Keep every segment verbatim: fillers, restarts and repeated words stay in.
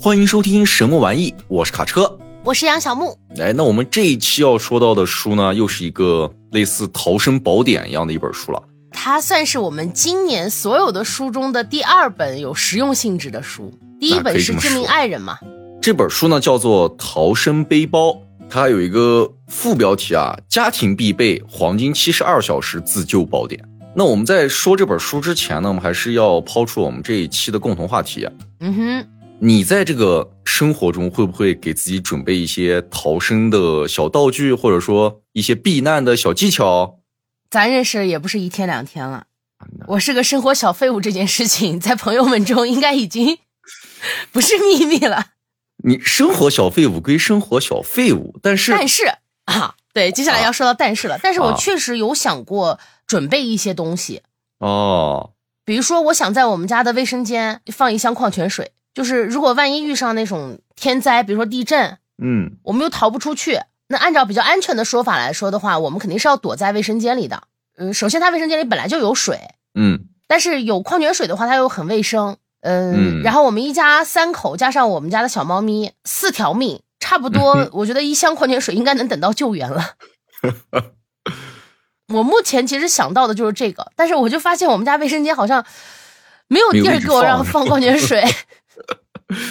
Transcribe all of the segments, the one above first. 欢迎收听什么玩意，我是卡车，我是杨小木。哎，那我们这一期要说到的书呢，又是一个类似逃生宝典一样的一本书了。它算是我们今年所有的书中的第二本有实用性质的书。第一本是《致命爱人》嘛。这本书呢叫做《逃生背包》，它有一个副标题啊，家庭必备黄金七十二小时自救宝典。那我们在说这本书之前呢，我们还是要抛出我们这一期的共同话题啊。嗯哼，你在这个生活中会不会给自己准备一些逃生的小道具，或者说一些避难的小技巧？咱认识也不是一天两天了，我是个生活小废物这件事情在朋友们中应该已经不是秘密了。你生活小废物归生活小废物，但是但是啊，对，接下来要说到但是了、啊、但是我确实有想过准备一些东西哦，比如说我想在我们家的卫生间放一箱矿泉水，就是如果万一遇上那种天灾，比如说地震，嗯，我们又逃不出去，那按照比较安全的说法来说的话，我们肯定是要躲在卫生间里的。嗯，首先它卫生间里本来就有水，嗯，但是有矿泉水的话，它又很卫生，嗯，嗯然后我们一家三口加上我们家的小猫咪，四条命，差不多，嗯、我觉得一箱矿泉水应该能等到救援了。我目前其实想到的就是这个，但是我就发现我们家卫生间好像没有地儿给我让放矿泉水。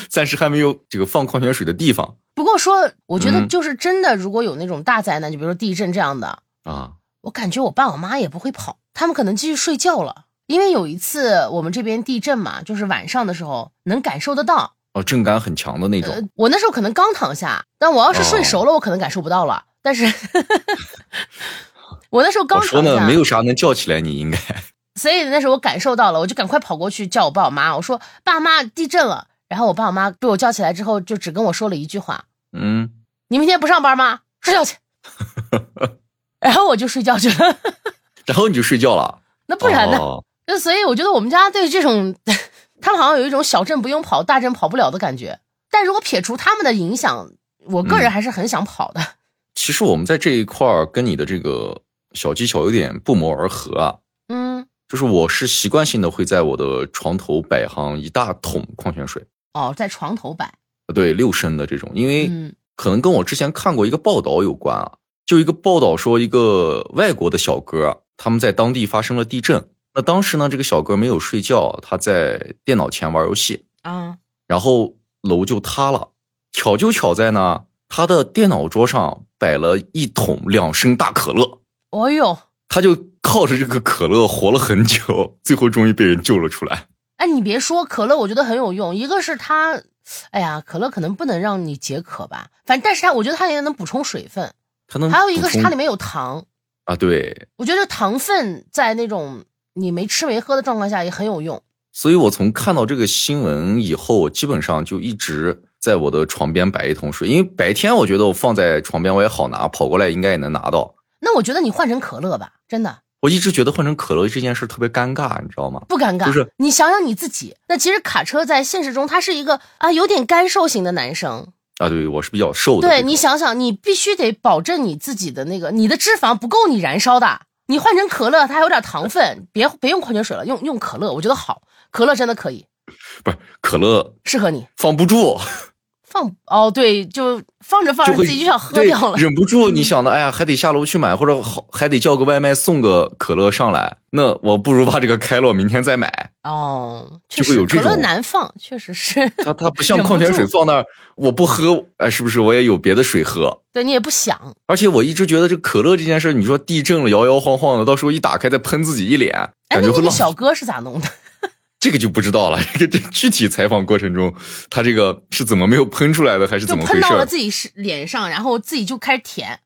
暂时还没有这个放矿泉水的地方。不过说我觉得就是真的如果有那种大灾难、嗯、就比如说地震这样的啊，我感觉我爸我妈也不会跑，他们可能继续睡觉了。因为有一次我们这边地震嘛，就是晚上的时候能感受得到哦，震感很强的那种、呃、我那时候可能刚躺下，但我要是睡熟了、哦、我可能感受不到了，但是我那时候刚躺下，我说呢没有啥能叫起来你应该，所以那时候我感受到了，我就赶快跑过去叫我爸我妈，我说爸妈地震了，然后我爸我妈被我叫起来之后，就只跟我说了一句话，嗯，你明天不上班吗？睡觉去。然后我就睡觉去了。然后你就睡觉了？那不然呢？哦、那所以我觉得我们家对这种，他们好像有一种小镇不用跑，大镇跑不了的感觉。但如果撇除他们的影响，我个人还是很想跑的。嗯、其实我们在这一块儿跟你的这个小技巧有点不谋而合啊。嗯，就是我是习惯性的会在我的床头摆上一大桶矿泉水。哦，在床头摆，对，六升的这种，因为可能跟我之前看过一个报道有关啊，就一个报道说一个外国的小哥，他们在当地发生了地震，那当时呢，这个小哥没有睡觉，他在电脑前玩游戏啊、嗯，然后楼就塌了，巧就巧在呢，他的电脑桌上摆了一桶两升大可乐，哦哟，他就靠着这个可乐活了很久，最后终于被人救了出来。哎，你别说可乐，我觉得很有用。一个是它，哎呀，可乐可能不能让你解渴吧，反正但是它，我觉得它也能补充水分。它能。还有一个是它里面有糖啊，对。我觉得糖分在那种你没吃没喝的状况下也很有用。所以我从看到这个新闻以后，我基本上就一直在我的床边摆一桶水，因为白天我觉得我放在床边我也好拿，跑过来应该也能拿到。那我觉得你换成可乐吧，真的。我一直觉得换成可乐这件事特别尴尬，你知道吗？不尴尬，就是你想想你自己。那其实卡车在现实中他是一个啊有点干瘦型的男生啊，对，我是比较瘦的。对，你想想，你必须得保证你自己的那个，你的脂肪不够你燃烧的。你换成可乐，它还有点糖分，别别用矿泉水了，用用可乐，我觉得好，可乐真的可以。不是可乐适合你，放不住。放哦，对，就放着放着自己就想喝掉了，忍不住你想的，哎呀，还得下楼去买，或者好还得叫个外卖送个可乐上来，那我不如把这个开了，明天再买。哦，确实就会有这种可乐难放，确实是。它它不像矿泉水放那儿，我不喝，哎，是不是我也有别的水喝？对你也不想。而且我一直觉得这可乐这件事，你说地震了摇摇晃晃的，到时候一打开再喷自己一脸，感觉会浪费。哎，那那个小哥是咋弄的？这个就不知道了，这个这具体采访过程中，他这个是怎么没有喷出来的，还是怎么回事？就喷到了自己脸上，然后自己就开始舔。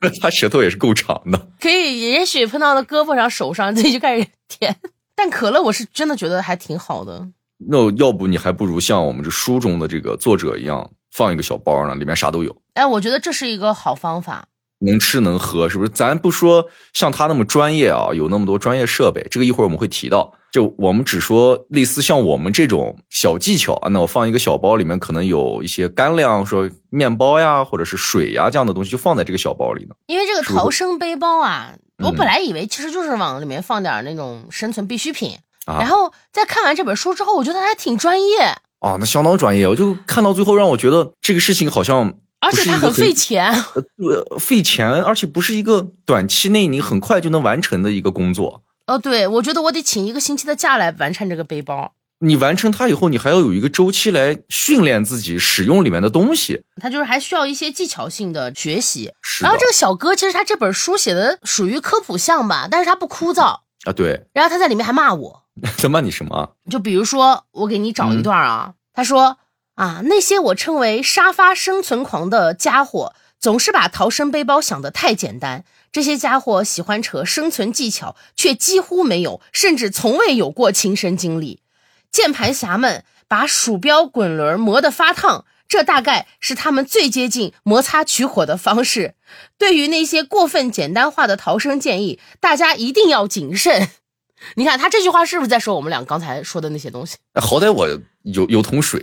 那他舌头也是够长的，可以，也许喷到了胳膊上、手上，自己就开始舔。但可乐，我是真的觉得还挺好的。那要不你还不如像我们这书中的这个作者一样，放一个小包呢，里面啥都有。哎，我觉得这是一个好方法。能吃能喝，是不是？咱不说像他那么专业啊，有那么多专业设备，这个一会儿我们会提到。就我们只说类似像我们这种小技巧啊，那我放一个小包，里面可能有一些干粮，说面包呀，或者是水呀这样的东西，就放在这个小包里呢。因为这个逃生背包啊，是是我本来以为其实就是往里面放点那种生存必需品，啊、然后在看完这本书之后，我觉得他还挺专业。啊，那相当专业，我就看到最后让我觉得这个事情好像，而且它很费钱，呃，费钱，而且不是一个短期内你很快就能完成的一个工作。哦，对，我觉得我得请一个星期的假来完成这个背包。你完成它以后，你还要有一个周期来训练自己使用里面的东西。它就是还需要一些技巧性的学习。然后这个小哥其实他这本书写的属于科普项吧，但是他不枯燥啊，对。然后他在里面还骂我。他骂你什么？就比如说，我给你找一段啊，嗯、他说啊，那些我称为沙发生存狂的家伙，总是把逃生背包想得太简单。这些家伙喜欢扯生存技巧，却几乎没有，甚至从未有过亲身经历。键盘侠们把鼠标滚轮磨得发烫，这大概是他们最接近摩擦取火的方式。对于那些过分简单化的逃生建议，大家一定要谨慎。你看他这句话是不是在说我们俩刚才说的那些东西？好歹我有有桶水，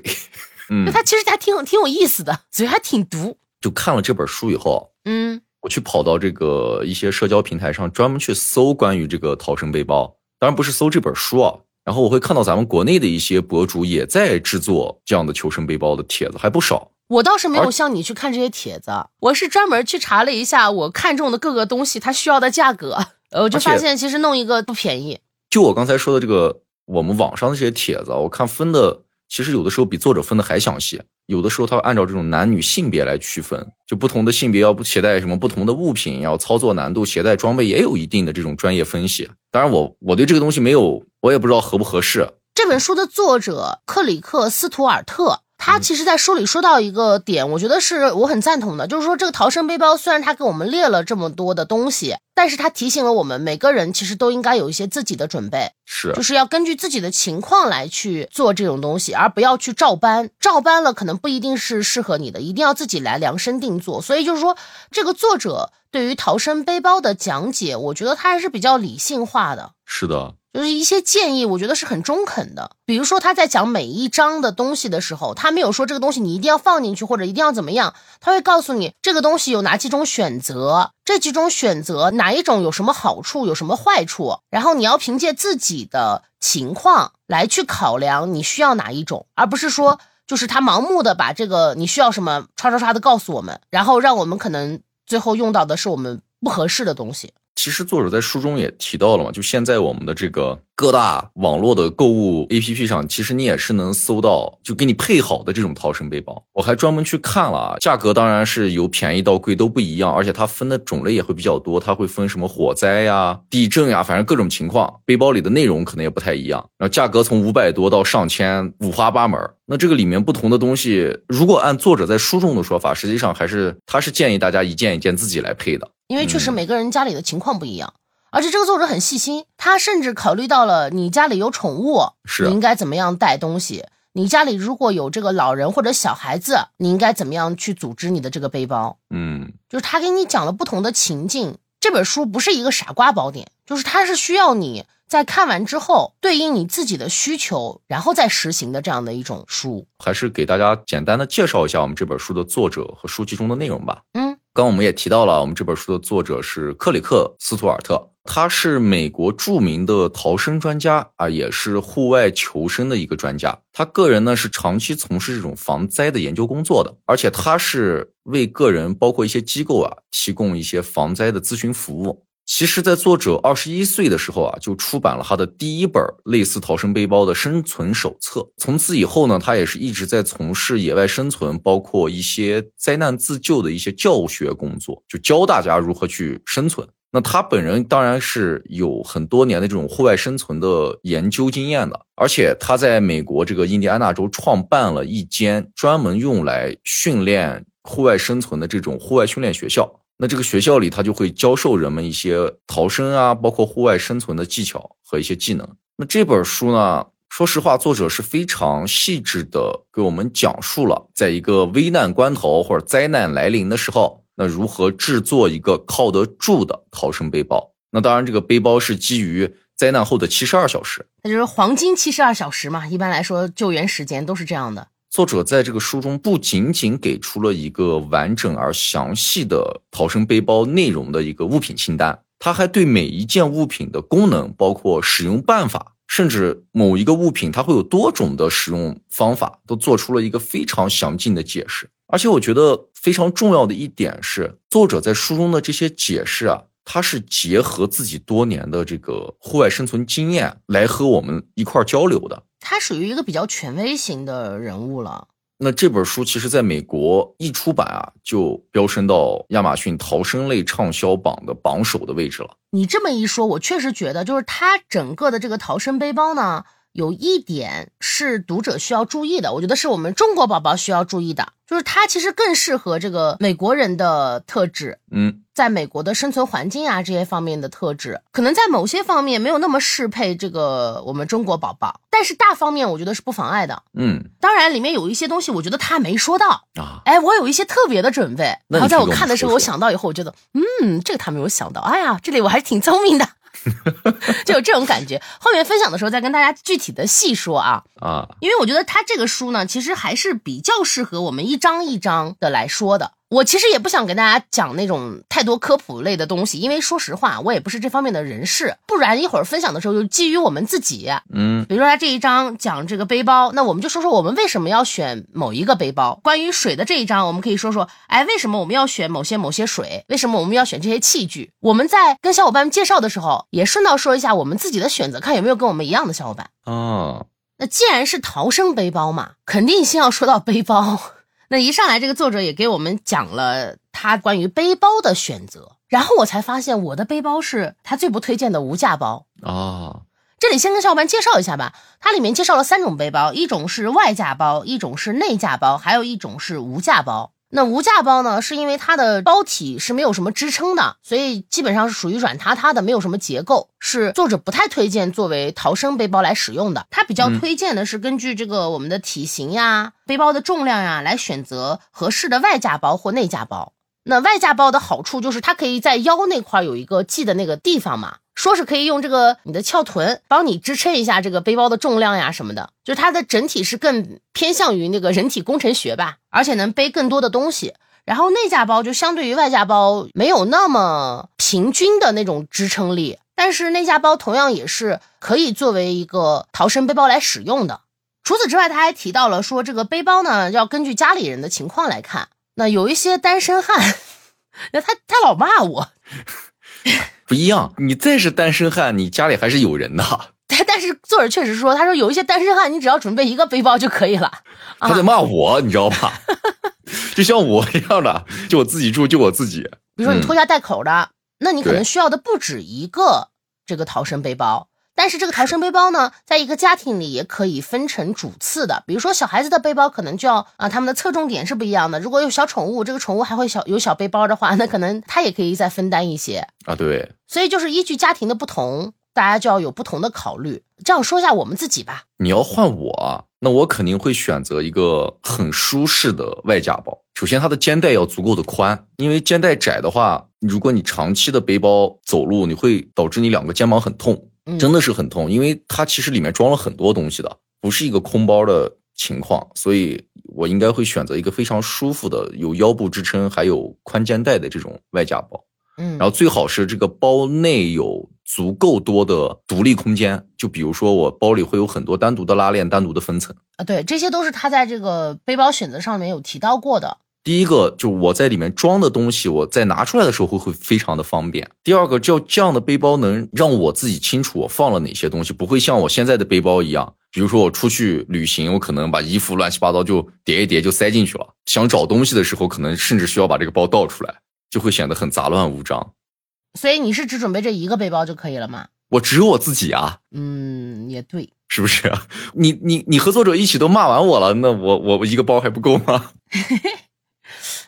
嗯，他其实还挺挺有意思的，嘴还挺毒。就看了这本书以后，嗯，我去跑到这个一些社交平台上，专门去搜关于这个逃生背包，当然不是搜这本书啊。然后我会看到咱们国内的一些博主也在制作这样的求生背包的帖子，还不少。我倒是没有像你去看这些帖子，我是专门去查了一下我看中的各个东西它需要的价格，我就发现其实弄一个不便宜。就我刚才说的这个，我们网上的这些帖子，我看分的其实有的时候比作者分的还详细，有的时候他会按照这种男女性别来区分，就不同的性别要不携带什么不同的物品，要操作难度，携带装备也有一定的这种专业分析。当然我我对这个东西没有，我也不知道合不合适。这本书的作者克里克斯图尔特，他其实在书里说到一个点，我觉得是我很赞同的，就是说这个逃生背包虽然他给我们列了这么多的东西，但是他提醒了我们每个人其实都应该有一些自己的准备，是，就是要根据自己的情况来去做这种东西，而不要去照搬，照搬了可能不一定是适合你的，一定要自己来量身定做。所以就是说这个作者对于逃生背包的讲解，我觉得他还是比较理性化的，是的，就是一些建议我觉得是很中肯的。比如说他在讲每一章的东西的时候，他没有说这个东西你一定要放进去或者一定要怎么样，他会告诉你这个东西有哪几种选择，这几种选择哪一种有什么好处有什么坏处，然后你要凭借自己的情况来去考量你需要哪一种，而不是说就是他盲目的把这个你需要什么刷刷刷的告诉我们，然后让我们可能最后用到的是我们不合适的东西。其实作者在书中也提到了嘛，就现在我们的这个各大网络的购物 A P P 上，其实你也是能搜到就给你配好的这种逃生背包。我还专门去看了，价格当然是由便宜到贵都不一样，而且它分的种类也会比较多，它会分什么火灾呀、地震呀，反正各种情况，背包里的内容可能也不太一样。然后价格从五百多到上千，五花八门。那这个里面不同的东西，如果按作者在书中的说法，实际上还是他是建议大家一件一件自己来配的，因为确实每个人家里的情况不一样、嗯、而且这个作者很细心，他甚至考虑到了你家里有宠物是、啊、你应该怎么样带东西，你家里如果有这个老人或者小孩子，你应该怎么样去组织你的这个背包。嗯，就是他给你讲了不同的情境，这本书不是一个傻瓜宝典，就是它是需要你在看完之后对应你自己的需求然后再实行的这样的一种书。还是给大家简单的介绍一下我们这本书的作者和书籍中的内容吧。嗯，刚我们也提到了，我们这本书的作者是克里克斯图尔特，他是美国著名的逃生专家啊，也是户外求生的一个专家。他个人呢是长期从事这种防灾的研究工作的，而且他是为个人包括一些机构啊提供一些防灾的咨询服务。其实在作者二十一岁的时候啊，就出版了他的第一本类似逃生背包的生存手册。从此以后呢，他也是一直在从事野外生存，包括一些灾难自救的一些教学工作，就教大家如何去生存。那他本人当然是有很多年的这种户外生存的研究经验的，而且他在美国这个印第安纳州创办了一间专门用来训练户外生存的这种户外训练学校。那这个学校里他就会教授人们一些逃生啊，包括户外生存的技巧和一些技能。那这本书呢，说实话作者是非常细致的给我们讲述了在一个危难关头或者灾难来临的时候，那如何制作一个靠得住的逃生背包。那当然这个背包是基于灾难后的七十二小时，那就是黄金七十二小时嘛，一般来说救援时间都是这样的。作者在这个书中不仅仅给出了一个完整而详细的逃生背包内容的一个物品清单，他还对每一件物品的功能包括使用办法甚至某一个物品它会有多种的使用方法，都做出了一个非常详尽的解释。而且我觉得非常重要的一点是，作者在书中的这些解释啊，它是结合自己多年的这个户外生存经验来和我们一块交流的。他属于一个比较权威型的人物了。那这本书其实在美国一出版啊，就飙升到亚马逊逃生类畅销榜的榜首的位置了。你这么一说，我确实觉得就是它整个的这个逃生背包呢，有一点是读者需要注意的，我觉得是我们中国宝宝需要注意的，就是它其实更适合这个美国人的特质，嗯，在美国的生存环境啊这些方面的特质，可能在某些方面没有那么适配这个我们中国宝宝，但是大方面我觉得是不妨碍的，嗯，当然里面有一些东西我觉得他没说到啊，哎，我有一些特别的准备，然后在我看的时候我想到以后，我觉得嗯，这个他没有想到，哎呀，这里我还是挺聪明的。就有这种感觉，后面分享的时候再跟大家具体的细说啊啊，因为我觉得他这个书呢，其实还是比较适合我们一章一章的来说的。我其实也不想给大家讲那种太多科普类的东西，因为说实话，我也不是这方面的人士，不然一会儿分享的时候就基于我们自己，嗯，比如说他这一章讲这个背包，那我们就说说我们为什么要选某一个背包。关于水的这一章，我们可以说说，哎，为什么我们要选某些某些水？为什么我们要选这些器具？我们在跟小伙伴们介绍的时候，也顺道说一下我们自己的选择，看有没有跟我们一样的小伙伴。哦，那既然是逃生背包嘛，肯定先要说到背包。那一上来这个作者也给我们讲了他关于背包的选择，然后我才发现我的背包是他最不推荐的无价包啊、哦。这里先跟小伙伴介绍一下吧，它里面介绍了三种背包，一种是外价包，一种是内价包，还有一种是无价包。那无价包呢，是因为它的包体是没有什么支撑的，所以基本上是属于软塌塌的，没有什么结构，是作者不太推荐作为逃生背包来使用的。他比较推荐的是根据这个我们的体型呀、背包的重量呀来选择合适的外价包或内价包。那外价包的好处就是它可以在腰那块有一个系的那个地方嘛，说是可以用这个你的翘臀帮你支撑一下这个背包的重量呀什么的，就是它的整体是更偏向于那个人体工程学吧，而且能背更多的东西。然后内架包就相对于外架包没有那么平均的那种支撑力，但是内架包同样也是可以作为一个逃生背包来使用的。除此之外，他还提到了说这个背包呢要根据家里人的情况来看，那有一些单身汉，那他他老骂我。不一样，你再是单身汉，你家里还是有人的。但是作者确实说，他说有一些单身汉，你只要准备一个背包就可以了。他在骂我，啊、你知道吧？就像我一样的，就我自己住，就我自己。比如说你拖家带口的、嗯，那你可能需要的不止一个这个逃生背包。但是这个逃生背包呢，在一个家庭里也可以分成主次的。比如说小孩子的背包可能就要啊，他们的侧重点是不一样的。如果有小宠物，这个宠物还会小有小背包的话，那可能他也可以再分担一些啊。对。所以就是依据家庭的不同，大家就要有不同的考虑。这样说一下我们自己吧。你要换我，那我肯定会选择一个很舒适的外架包。首先它的肩带要足够的宽，因为肩带窄的话，如果你长期的背包走路，你会导致你两个肩膀很痛，真的是很痛，因为它其实里面装了很多东西的，不是一个空包的情况，所以我应该会选择一个非常舒服的，有腰部支撑，还有宽肩带的这种外架包。嗯，然后最好是这个包内有足够多的独立空间，就比如说我包里会有很多单独的拉链、单独的分层啊，对，这些都是他在这个背包选择上面有提到过的。第一个就我在里面装的东西，我在拿出来的时候会会非常的方便。第二个，就这样的背包能让我自己清楚我放了哪些东西，不会像我现在的背包一样，比如说我出去旅行，我可能把衣服乱七八糟就叠一叠就塞进去了，想找东西的时候可能甚至需要把这个包倒出来，就会显得很杂乱无章。所以你是只准备这一个背包就可以了吗？我只有我自己啊。嗯，也对，是不是？你你你和作者一起都骂完我了，那我我一个包还不够吗？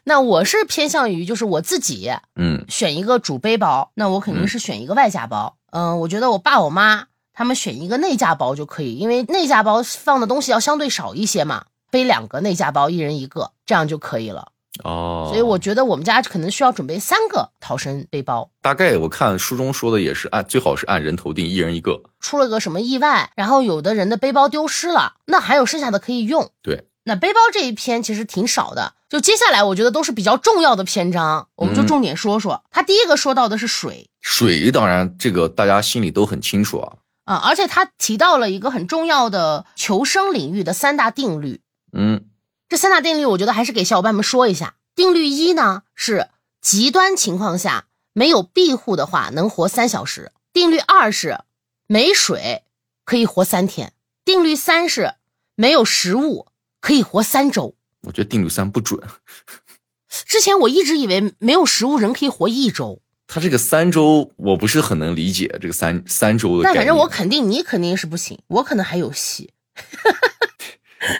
那我是偏向于就是我自己，嗯，选一个主背包，那我肯定是选一个外架包。嗯、呃，我觉得我爸我妈他们选一个内架包就可以，因为内架包放的东西要相对少一些嘛，背两个内架包，一人一个，这样就可以了。哦，所以我觉得我们家可能需要准备三个逃生背包。大概我看书中说的也是按最好是按人头定，一人一个。出了个什么意外，然后有的人的背包丢失了，那还有剩下的可以用。对，那背包这一篇其实挺少的，就接下来我觉得都是比较重要的篇章，我们就重点说说。嗯、他第一个说到的是水，水当然这个大家心里都很清楚啊。啊，而且他提到了一个很重要的求生领域的三大定律。嗯，这三大定律我觉得还是给小伙伴们说一下。定律一呢是极端情况下没有庇护的话能活三小时。定律二是没水可以活三天。定律三是没有食物可以活三周。我觉得定律三不准。之前我一直以为没有食物人可以活一周。他这个三周我不是很能理解这个三三周的概念。那反正我肯定你肯定是不行，我可能还有戏。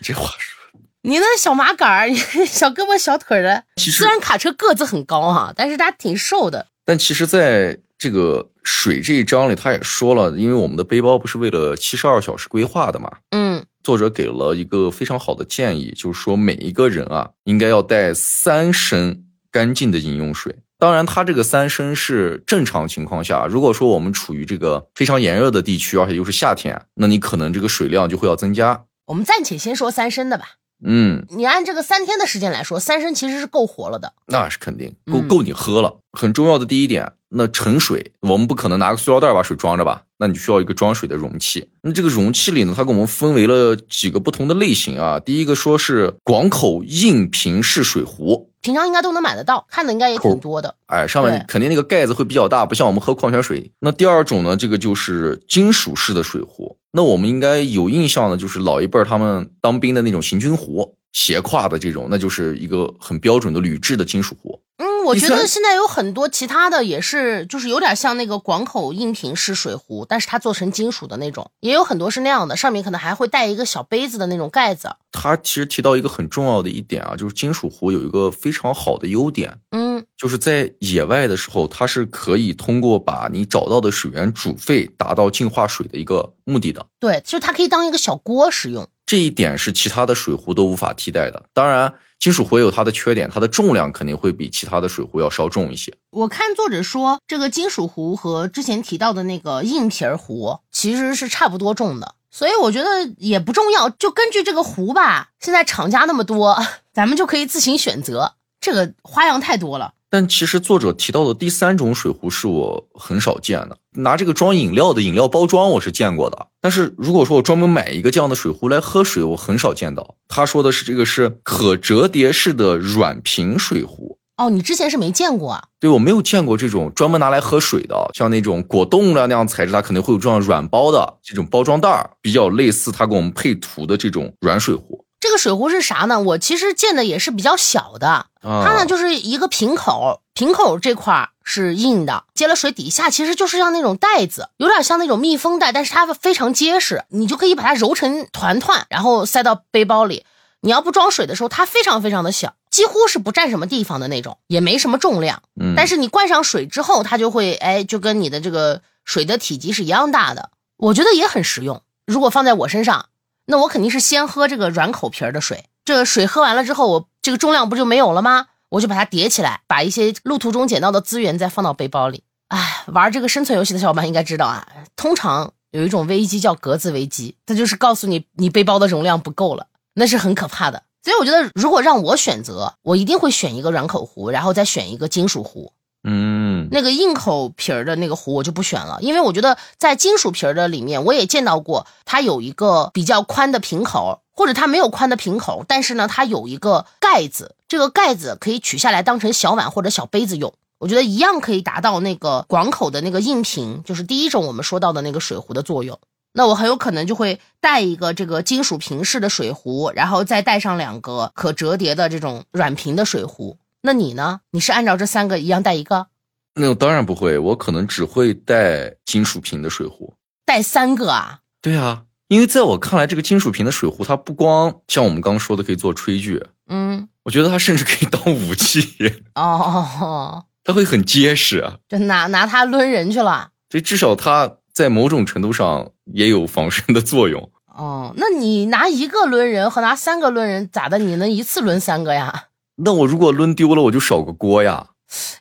这话说，你那小麻杆儿、小胳膊、小腿的，虽然卡车个子很高哈、啊，但是他挺瘦的。但其实，在这个水这一章里，他也说了，因为我们的背包不是为了七十二小时规划的嘛。嗯。作者给了一个非常好的建议，就是说每一个人啊，应该要带三升干净的饮用水。当然它这个三升是正常情况下，如果说我们处于这个非常炎热的地区，而且又是夏天，那你可能这个水量就会要增加。我们暂且先说三升的吧。嗯，你按这个三天的时间来说，三升其实是够活了的。那是肯定够够你喝了、嗯、很重要的第一点，那盛水我们不可能拿个塑料袋把水装着吧，那你需要一个装水的容器。那这个容器里呢，它给我们分为了几个不同的类型啊。第一个说是广口硬瓶式水壶，平常应该都能买得到，看的应该也挺多的。哎，上面肯定那个盖子会比较大，不像我们喝矿泉水。那第二种呢，这个就是金属式的水壶。那我们应该有印象的就是老一辈他们当兵的那种行军壶，斜挎的这种，那就是一个很标准的铝制的金属壶。嗯，我觉得现在有很多其他的也是，就是有点像那个广口硬瓶式水壶，但是它做成金属的那种，也有很多是那样的，上面可能还会带一个小杯子的那种盖子。他其实提到一个很重要的一点啊，就是金属壶有一个非常好的优点，嗯，就是在野外的时候，它是可以通过把你找到的水源煮沸，达到净化水的一个目的的。对，就是它可以当一个小锅使用。这一点是其他的水壶都无法替代的。当然金属壶也有它的缺点，它的重量肯定会比其他的水壶要稍重一些。我看作者说这个金属壶和之前提到的那个硬皮壶其实是差不多重的，所以我觉得也不重要，就根据这个壶吧，现在厂家那么多，咱们就可以自行选择，这个花样太多了。但其实作者提到的第三种水壶是我很少见的，拿这个装饮料的饮料包装我是见过的，但是如果说我专门买一个这样的水壶来喝水，我很少见到。他说的是这个是可折叠式的软瓶水壶。哦，你之前是没见过啊？对，我没有见过这种专门拿来喝水的，像那种果冻的那样材质，它可能会有这样软包的这种包装袋，比较类似它给我们配图的这种软水壶。这个水壶是啥呢？我其实见的也是比较小的，它呢就是一个瓶口，瓶口这块是硬的，接了水，底下其实就是像那种袋子，有点像那种密封袋，但是它非常结实，你就可以把它揉成团团，然后塞到背包里。你要不装水的时候，它非常非常的小，几乎是不占什么地方的那种，也没什么重量。嗯，但是你灌上水之后，它就会，哎，就跟你的这个水的体积是一样大的，我觉得也很实用。如果放在我身上，那我肯定是先喝这个软口瓶的水，这个水喝完了之后，我这个重量不就没有了吗？我就把它叠起来，把一些路途中捡到的资源再放到背包里。哎，玩这个生存游戏的小伙伴应该知道啊，通常有一种危机叫格子危机，它就是告诉你你背包的容量不够了，那是很可怕的。所以我觉得如果让我选择，我一定会选一个软口壶，然后再选一个金属壶。嗯，那个硬口皮儿的那个壶我就不选了，因为我觉得在金属皮儿的里面，我也见到过它有一个比较宽的瓶口，或者它没有宽的瓶口，但是呢它有一个盖子，这个盖子可以取下来当成小碗或者小杯子用，我觉得一样可以达到那个广口的那个硬瓶，就是第一种我们说到的那个水壶的作用。那我很有可能就会带一个这个金属瓶式的水壶，然后再带上两个可折叠的这种软瓶的水壶。那你呢？你是按照这三个一样带一个？那我当然不会，我可能只会带金属瓶的水壶。带三个啊？对啊，因为在我看来，这个金属瓶的水壶它不光像我们刚说的可以做炊具，嗯，我觉得它甚至可以当武器。哦，它会很结实，就拿拿它抡人去了。对，至少它在某种程度上也有防身的作用。哦，那你拿一个抡人和拿三个抡人咋的？你能一次抡三个呀？那我如果抡丢了，我就少个锅呀，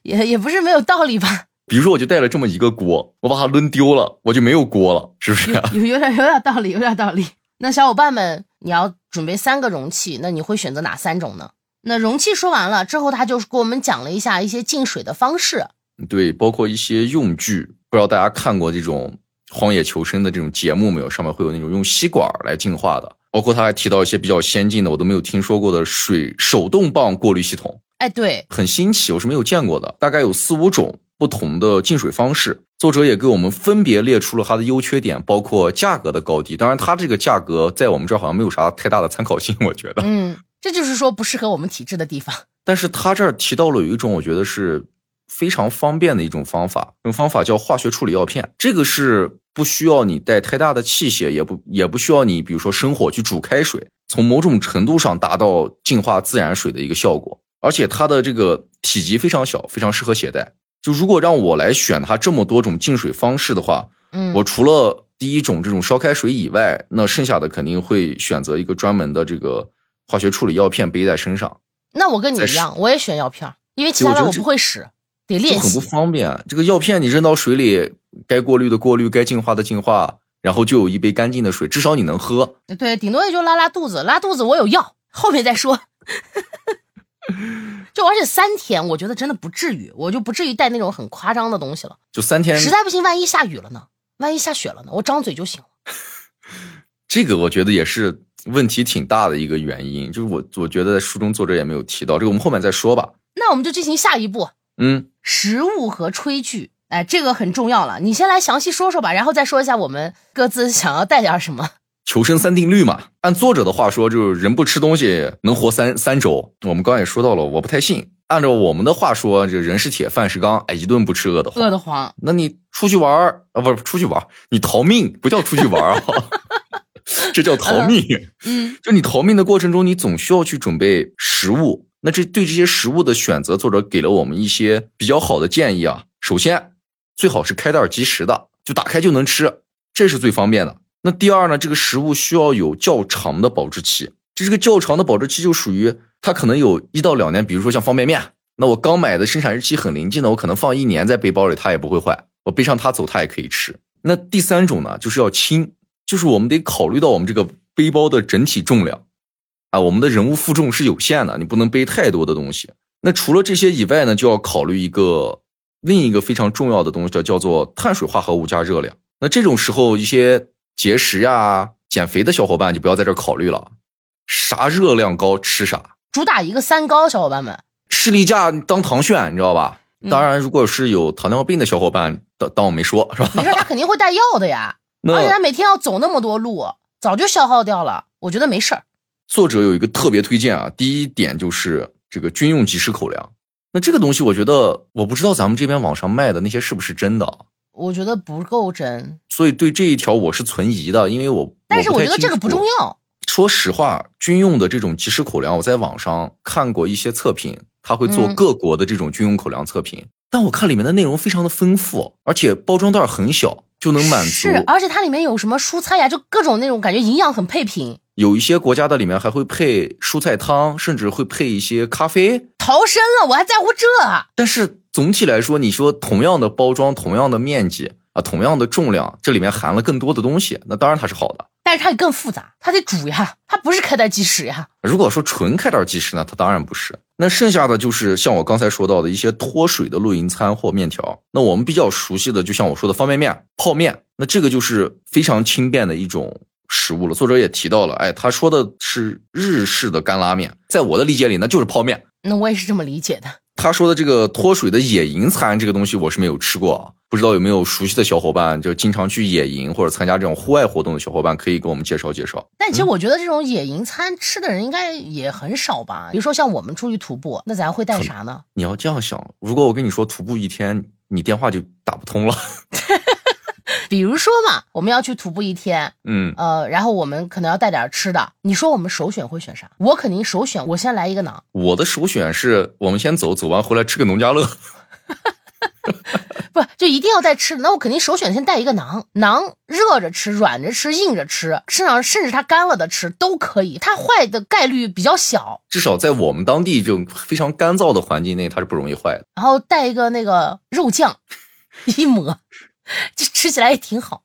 也也不是没有道理吧。比如说，我就带了这么一个锅，我把它抡丢了，我就没有锅了，是不是、啊？有有点有点道理，有点道理。那小伙伴们，你要准备三个容器，那你会选择哪三种呢？那容器说完了之后，他就给我们讲了一下一些进水的方式，对，包括一些用具。不知道大家看过这种荒野求生的这种节目没有，上面会有那种用吸管来净化的，包括他还提到一些比较先进的我都没有听说过的水手动泵过滤系统。哎，对，很新奇，我是没有见过的，大概有四五种不同的净水方式。作者也给我们分别列出了它的优缺点，包括价格的高低，当然它这个价格在我们这儿好像没有啥太大的参考性，我觉得嗯，这就是说不适合我们体质的地方。但是它这儿提到了有一种我觉得是非常方便的一种方法，这种方法叫化学处理药片，这个是不需要你带太大的器械，也不也不需要你比如说生火去煮开水，从某种程度上达到净化自然水的一个效果。而且它的这个体积非常小，非常适合携带。就如果让我来选它这么多种净水方式的话，嗯，我除了第一种这种烧开水以外，那剩下的肯定会选择一个专门的这个化学处理药片背在身上。那我跟你一样，我也选药片，因为其他的我不会使，得练习。很不方便，这个药片你扔到水里，该过滤的过滤，该净化的净化，然后就有一杯干净的水，至少你能喝。对，顶多也就拉拉肚子，拉肚子我有药，后面再说。就而且三天我觉得真的不至于，我就不至于带那种很夸张的东西了，就三天实在不行万一下雨了呢，万一下雪了呢，我张嘴就行了。这个我觉得也是问题挺大的一个原因，就是我我觉得书中作者也没有提到这个，我们后面再说吧。那我们就进行下一步，嗯，食物和炊具。哎，这个很重要了，你先来详细说说吧，然后再说一下我们各自想要带点什么。求生三定律嘛，按作者的话说就是人不吃东西能活三三周，我们刚刚也说到了，我不太信。按照我们的话说，这人是铁饭是钢，哎，一顿不吃饿得慌饿得慌。那你出去玩啊，不是出去玩，你逃命，不叫出去玩啊，这叫逃命。嗯，就你逃命的过程中，你总需要去准备食物，那这对这些食物的选择，作者给了我们一些比较好的建议啊。首先，最好是开袋即食的，就打开就能吃，这是最方便的。那第二呢，这个食物需要有较长的保质期，这个较长的保质期就属于它可能有一到两年，比如说像方便面，那我刚买的生产日期很临近的，我可能放一年在背包里它也不会坏，我背上它走它也可以吃。那第三种呢，就是要轻，就是我们得考虑到我们这个背包的整体重量啊，我们的人物负重是有限的，你不能背太多的东西。那除了这些以外呢，就要考虑一个另一个非常重要的东西，叫做碳水化合物加热量。那这种时候一些节食呀、啊、减肥的小伙伴就不要在这儿考虑了，啥热量高吃啥，主打一个三高，小伙伴们士力架当糖炫，你知道吧、嗯、当然如果是有糖尿病的小伙伴当我没说，是吧？你说他肯定会带药的呀，而且他每天要走那么多路，早就消耗掉了，我觉得没事儿。作者有一个特别推荐啊，第一点就是这个军用即食口粮。那这个东西我觉得，我不知道咱们这边网上卖的那些是不是真的，我觉得不够真，所以对这一条我是存疑的，因为我但是我觉得这个不重要。说实话，军用的这种即食口粮，我在网上看过一些测评，他会做各国的这种军用口粮测评、嗯，但我看里面的内容非常的丰富，而且包装袋很小就能满足。是，而且它里面有什么蔬菜呀，就各种那种感觉营养很配平。有一些国家的里面还会配蔬菜汤，甚至会配一些咖啡。逃生了，我还在乎这？但是。总体来说，你说同样的包装，同样的面积啊，同样的重量，这里面含了更多的东西，那当然它是好的，但是它也更复杂，它得煮呀，它不是开袋即食呀。如果说纯开袋即食呢，它当然不是。那剩下的就是像我刚才说到的一些脱水的露营餐或面条，那我们比较熟悉的就像我说的方便面、泡面，那这个就是非常轻便的一种食物了。作者也提到了，哎，他说的是日式的干拉面，在我的理解里呢，就是泡面。那我也是这么理解的。他说的这个脱水的野营餐，这个东西我是没有吃过啊，不知道有没有熟悉的小伙伴，就经常去野营或者参加这种户外活动的小伙伴，可以给我们介绍介绍。但其实我觉得这种野营餐吃的人应该也很少吧，比如说像我们出去徒步，那咱会带啥呢？你要这样想，如果我跟你说徒步一天，你电话就打不通了。比如说嘛，我们要去徒步一天，嗯，呃，然后我们可能要带点吃的。你说我们首选会选啥？我肯定首选，我先来一个馕。我的首选是我们先走，走完回来吃个农家乐。不，就一定要带吃的。那我肯定首选先带一个馕，馕热着吃、软着吃、硬着吃，甚至甚至它干了的吃都可以，它坏的概率比较小。至少在我们当地这种非常干燥的环境内，它是不容易坏的。然后带一个那个肉酱，一抹。这吃起来也挺好。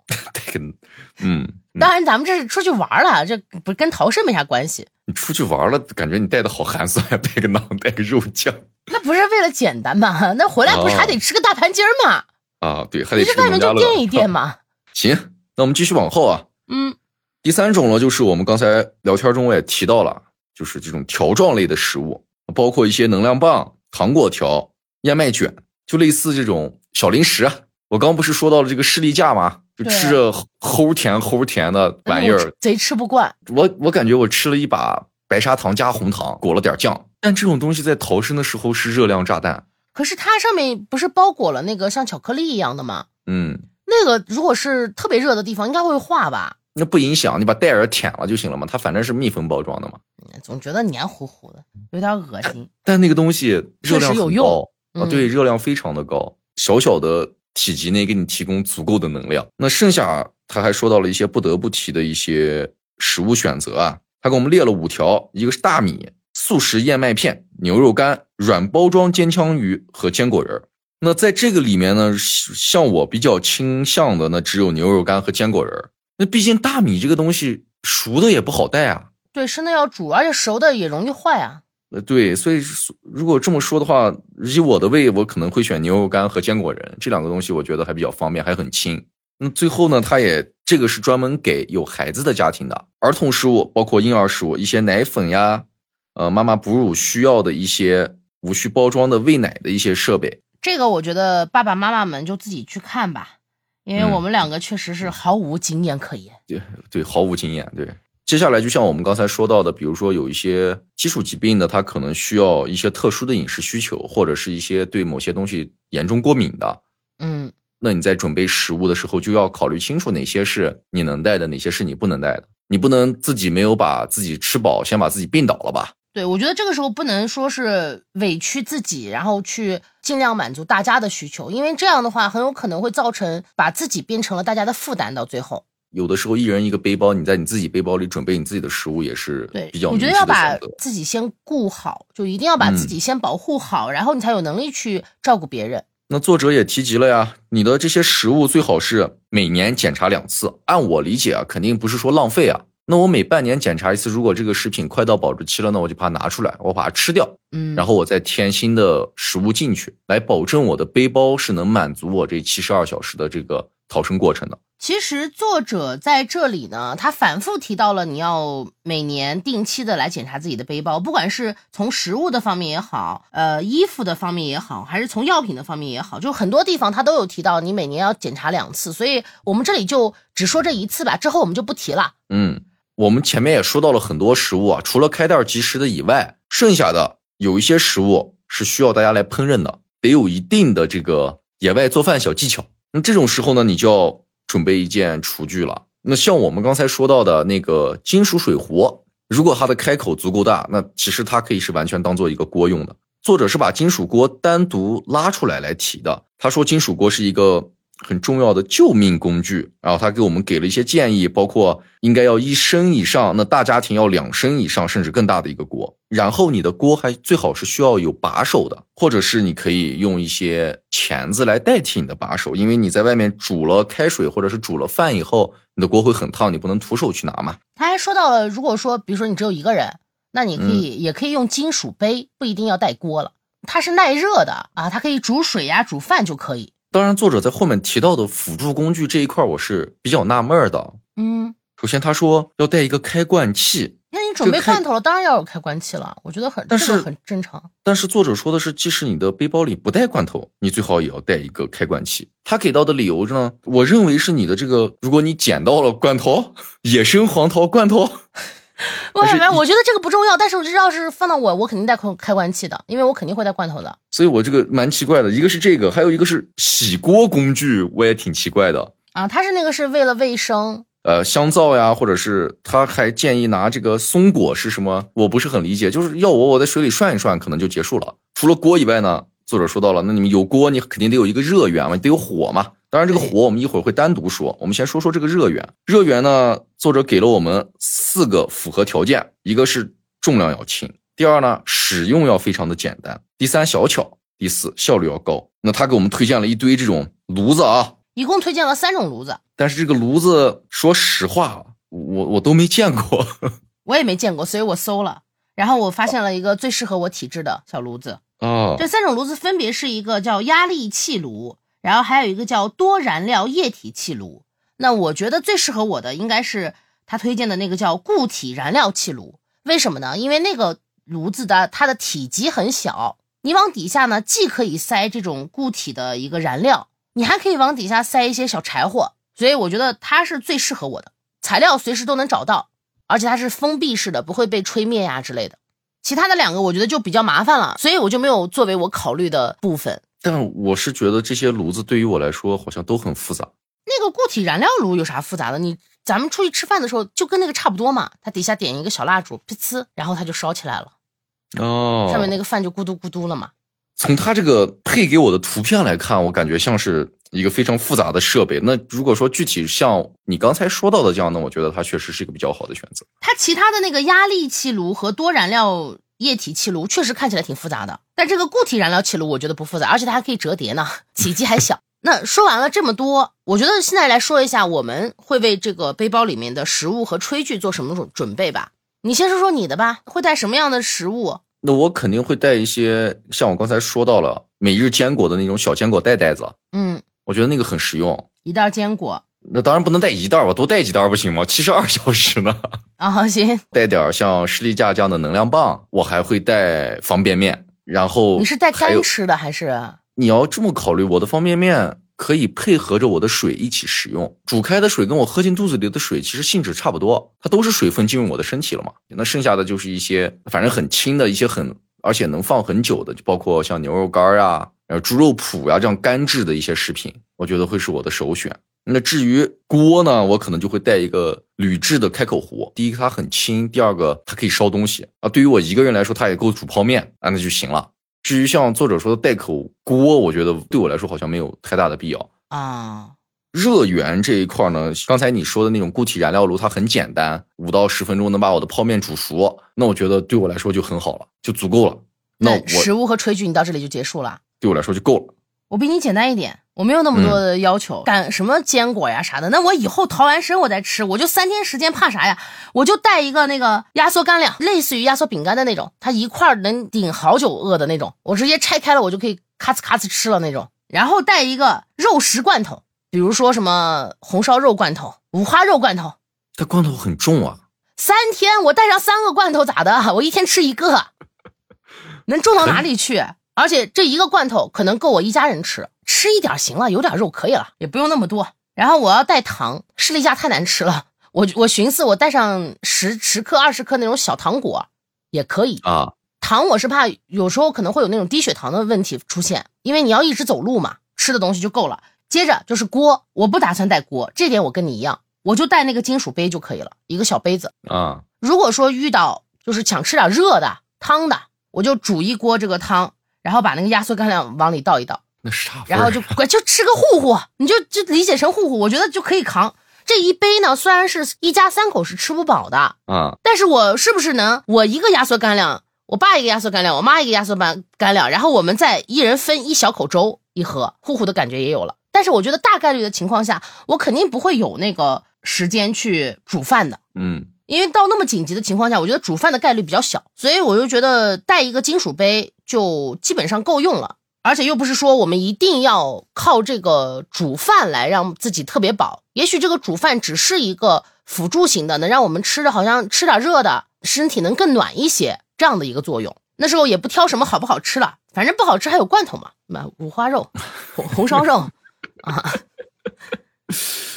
嗯，当然咱们这是出去玩了，这不跟逃生没啥关系。你出去玩了，感觉你带的好寒酸，带个馕，带个肉酱。那不是为了简单嘛？那回来不是还得吃个大盘鸡儿嘛？啊，对，还得吃个农家乐。你这外面就垫一垫嘛。行，那我们继续往后啊。嗯，第三种呢，就是我们刚才聊天中我也提到了，就是这种条状类的食物，包括一些能量棒、糖果条、燕麦卷，就类似这种小零食。我刚不是说到了这个士力架吗？就吃着齁甜齁甜的玩意儿，贼吃不惯。我我感觉我吃了一把白砂糖加红糖，裹了点酱。但这种东西在逃生的时候是热量炸弹。可是它上面不是包裹了那个像巧克力一样的吗？嗯，那个如果是特别热的地方，应该会化吧？那不影响，你把袋儿舔了就行了嘛。它反正是密封包装的嘛。总觉得黏糊糊的，有点恶心。但那个东西热量很高，确实有用、嗯、啊，对，热量非常的高，小小的。体积内给你提供足够的能量。那剩下他还说到了一些不得不提的一些食物选择啊，他给我们列了五条，一个是大米、速食燕麦片、牛肉干、软包装煎枪鱼和坚果仁。那在这个里面呢，像我比较倾向的呢，只有牛肉干和坚果仁。那毕竟大米这个东西熟的也不好带啊，对，真的要煮，而且熟的也容易坏啊。对，所以如果这么说的话，以我的胃，我可能会选牛肉干和坚果仁这两个东西，我觉得还比较方便，还很轻。那最后呢，它也这个是专门给有孩子的家庭的儿童食物，包括婴儿食物，一些奶粉呀，呃，妈妈哺乳需要的一些无需包装的喂奶的一些设备。这个我觉得爸爸妈妈们就自己去看吧，因为我们两个确实是毫无经验可言。嗯、对对，毫无经验，对。接下来就像我们刚才说到的，比如说有一些基础疾病的，它可能需要一些特殊的饮食需求，或者是一些对某些东西严重过敏的。嗯，那你在准备食物的时候就要考虑清楚哪些是你能带的，哪些是你不能带的。你不能自己没有把自己吃饱，先把自己病倒了吧？对，我觉得这个时候不能说是委屈自己，然后去尽量满足大家的需求，因为这样的话很有可能会造成把自己变成了大家的负担到最后。有的时候一人一个背包，你在你自己背包里准备你自己的食物也是比较明智的选择。我觉得要把自己先顾好，就一定要把自己先保护好、嗯、然后你才有能力去照顾别人。那作者也提及了呀，你的这些食物最好是每年检查两次。按我理解啊，肯定不是说浪费啊。那我每半年检查一次，如果这个食品快到保质期了，那我就把它拿出来，我把它吃掉，嗯，然后我再添新的食物进去，来保证我的背包是能满足我这七十二小时的这个逃生过程的。其实作者在这里呢，他反复提到了你要每年定期的来检查自己的背包，不管是从食物的方面也好，呃，衣服的方面也好，还是从药品的方面也好，就很多地方他都有提到你每年要检查两次，所以我们这里就只说这一次吧，之后我们就不提了。嗯，我们前面也说到了很多食物啊，除了开袋即食的以外，剩下的有一些食物是需要大家来烹饪的，得有一定的这个野外做饭小技巧。那这种时候呢，你就要准备一件厨具了。那像我们刚才说到的那个金属水壶，如果它的开口足够大，那其实它可以是完全当做一个锅用的。作者是把金属锅单独拉出来来提的，他说金属锅是一个很重要的救命工具，然后他给我们给了一些建议，包括应该要一升以上，那大家庭要两升以上，甚至更大的一个锅。然后你的锅还最好是需要有把手的，或者是你可以用一些钳子来代替你的把手，因为你在外面煮了开水或者是煮了饭以后，你的锅会很烫，你不能徒手去拿嘛。他还说到了，如果说比如说你只有一个人，那你可以、嗯、也可以用金属杯，不一定要带锅了，它是耐热的啊，它可以煮水呀、啊、煮饭就可以。当然作者在后面提到的辅助工具这一块我是比较纳闷的。嗯，首先他说要带一个开罐器，那你准备罐头了、这个、当然要有开罐器了，我觉得很但是、这个、很正常。但是作者说的是，即使你的背包里不带罐头，你最好也要带一个开罐器。他给到的理由呢，我认为是你的这个，如果你捡到了罐头，野生黄桃罐头我什么？我觉得这个不重要，但是我知道是放到我，我肯定带开关器的，因为我肯定会带罐头的。所以我这个蛮奇怪的，一个是这个，还有一个是洗锅工具，我也挺奇怪的啊。他是那个是为了卫生，呃，香皂呀，或者是他还建议拿这个松果是什么？我不是很理解，就是要我我在水里涮一涮，可能就结束了。除了锅以外呢，作者说到了，那你们有锅，你肯定得有一个热源嘛，得有火嘛。当然这个火我们一会儿会单独说，我们先说说这个热源。热源呢，作者给了我们四个符合条件，一个是重量要轻，第二呢使用要非常的简单，第三小巧，第四效率要高。那他给我们推荐了一堆这种炉子啊，一共推荐了三种炉子。但是这个炉子说实话我我都没见过我也没见过，所以我搜了，然后我发现了一个最适合我体质的小炉子啊。这三种炉子分别是一个叫压力气炉，然后还有一个叫多燃料液体气炉，那我觉得最适合我的应该是他推荐的那个叫固体燃料气炉。为什么呢？因为那个炉子的它的体积很小，你往底下呢既可以塞这种固体的一个燃料，你还可以往底下塞一些小柴火，所以我觉得它是最适合我的，材料随时都能找到，而且它是封闭式的，不会被吹灭呀之类的。其他的两个我觉得就比较麻烦了，所以我就没有作为我考虑的部分。但我是觉得这些炉子对于我来说好像都很复杂。那个固体燃料炉有啥复杂的？你咱们出去吃饭的时候就跟那个差不多嘛，它底下点一个小蜡烛，噗呲，然后它就烧起来了。哦，上面那个饭就咕嘟咕嘟了嘛。从它这个配给我的图片来看，我感觉像是一个非常复杂的设备。那如果说具体像你刚才说到的这样呢，我觉得它确实是一个比较好的选择。它其他的那个压力气炉和多燃料液体气炉确实看起来挺复杂的，但这个固体燃料气炉我觉得不复杂，而且它还可以折叠呢，体积还小。那说完了这么多，我觉得现在来说一下我们会为这个背包里面的食物和炊具做什么准备吧。你先说说你的吧，会带什么样的食物？那我肯定会带一些像我刚才说到了每日坚果的那种小坚果袋袋子。嗯，我觉得那个很实用，一袋坚果。那当然不能带一袋吧，多带几袋不行吗？七十二小时呢。啊，行。带点像士力架这样的能量棒，我还会带方便面，然后你是带干吃的还是？你要这么考虑，我的方便面可以配合着我的水一起使用，煮开的水跟我喝进肚子里的水其实性质差不多，它都是水分进入我的身体了嘛。那剩下的就是一些反正很轻的一些很而且能放很久的，就包括像牛肉干啊，然后猪肉脯啊，这样干制的一些食品，我觉得会是我的首选。那至于锅呢，我可能就会带一个铝制的开口壶。第一个它很轻，第二个它可以烧东西啊。对于我一个人来说，它也够煮泡面啊，那就行了。至于像作者说的带口锅，我觉得对我来说好像没有太大的必要啊。热源这一块呢，刚才你说的那种固体燃料炉，它很简单，五到十分钟能把我的泡面煮熟，那我觉得对我来说就很好了，就足够了。那我食物和炊具你到这里就结束了？对我来说就够了。我比你简单一点，我没有那么多的要求，嗯、干什么坚果呀啥的，那我以后逃完身我再吃，我就三天时间怕啥呀？我就带一个那个压缩干粮，类似于压缩饼干的那种，它一块能顶好久饿的那种，我直接拆开了我就可以咔呲咔呲吃了那种。然后带一个肉食罐头，比如说什么红烧肉罐头、五花肉罐头。这罐头很重啊！三天我带上三个罐头咋的？我一天吃一个，能重到哪里去？而且这一个罐头可能够我一家人吃，吃一点行了，有点肉可以了，也不用那么多。然后我要带糖，士力架太难吃了，我我寻思我带上十十克、二十克那种小糖果也可以啊。糖我是怕有时候可能会有那种低血糖的问题出现，因为你要一直走路嘛，吃的东西就够了。接着就是锅，我不打算带锅，这点我跟你一样，我就带那个金属杯就可以了，一个小杯子啊。如果说遇到就是想吃点热的汤的，我就煮一锅这个汤。然后把那个压缩干粮往里倒一倒，那是啥？然后就就吃个糊糊，你就就理解成糊糊，我觉得就可以扛。这一杯呢，虽然是一家三口是吃不饱的，嗯，但是我是不是能，我一个压缩干粮，我爸一个压缩干粮，我妈一个压缩干粮，然后我们再一人分一小口粥一喝，糊糊的感觉也有了。但是我觉得大概率的情况下，我肯定不会有那个时间去煮饭的，嗯。因为到那么紧急的情况下，我觉得煮饭的概率比较小，所以我就觉得带一个金属杯就基本上够用了。而且又不是说我们一定要靠这个煮饭来让自己特别饱，也许这个煮饭只是一个辅助型的，能让我们吃的好像吃点热的，身体能更暖一些，这样的一个作用。那时候也不挑什么好不好吃了，反正不好吃还有罐头嘛，五花肉、红, 红烧肉啊。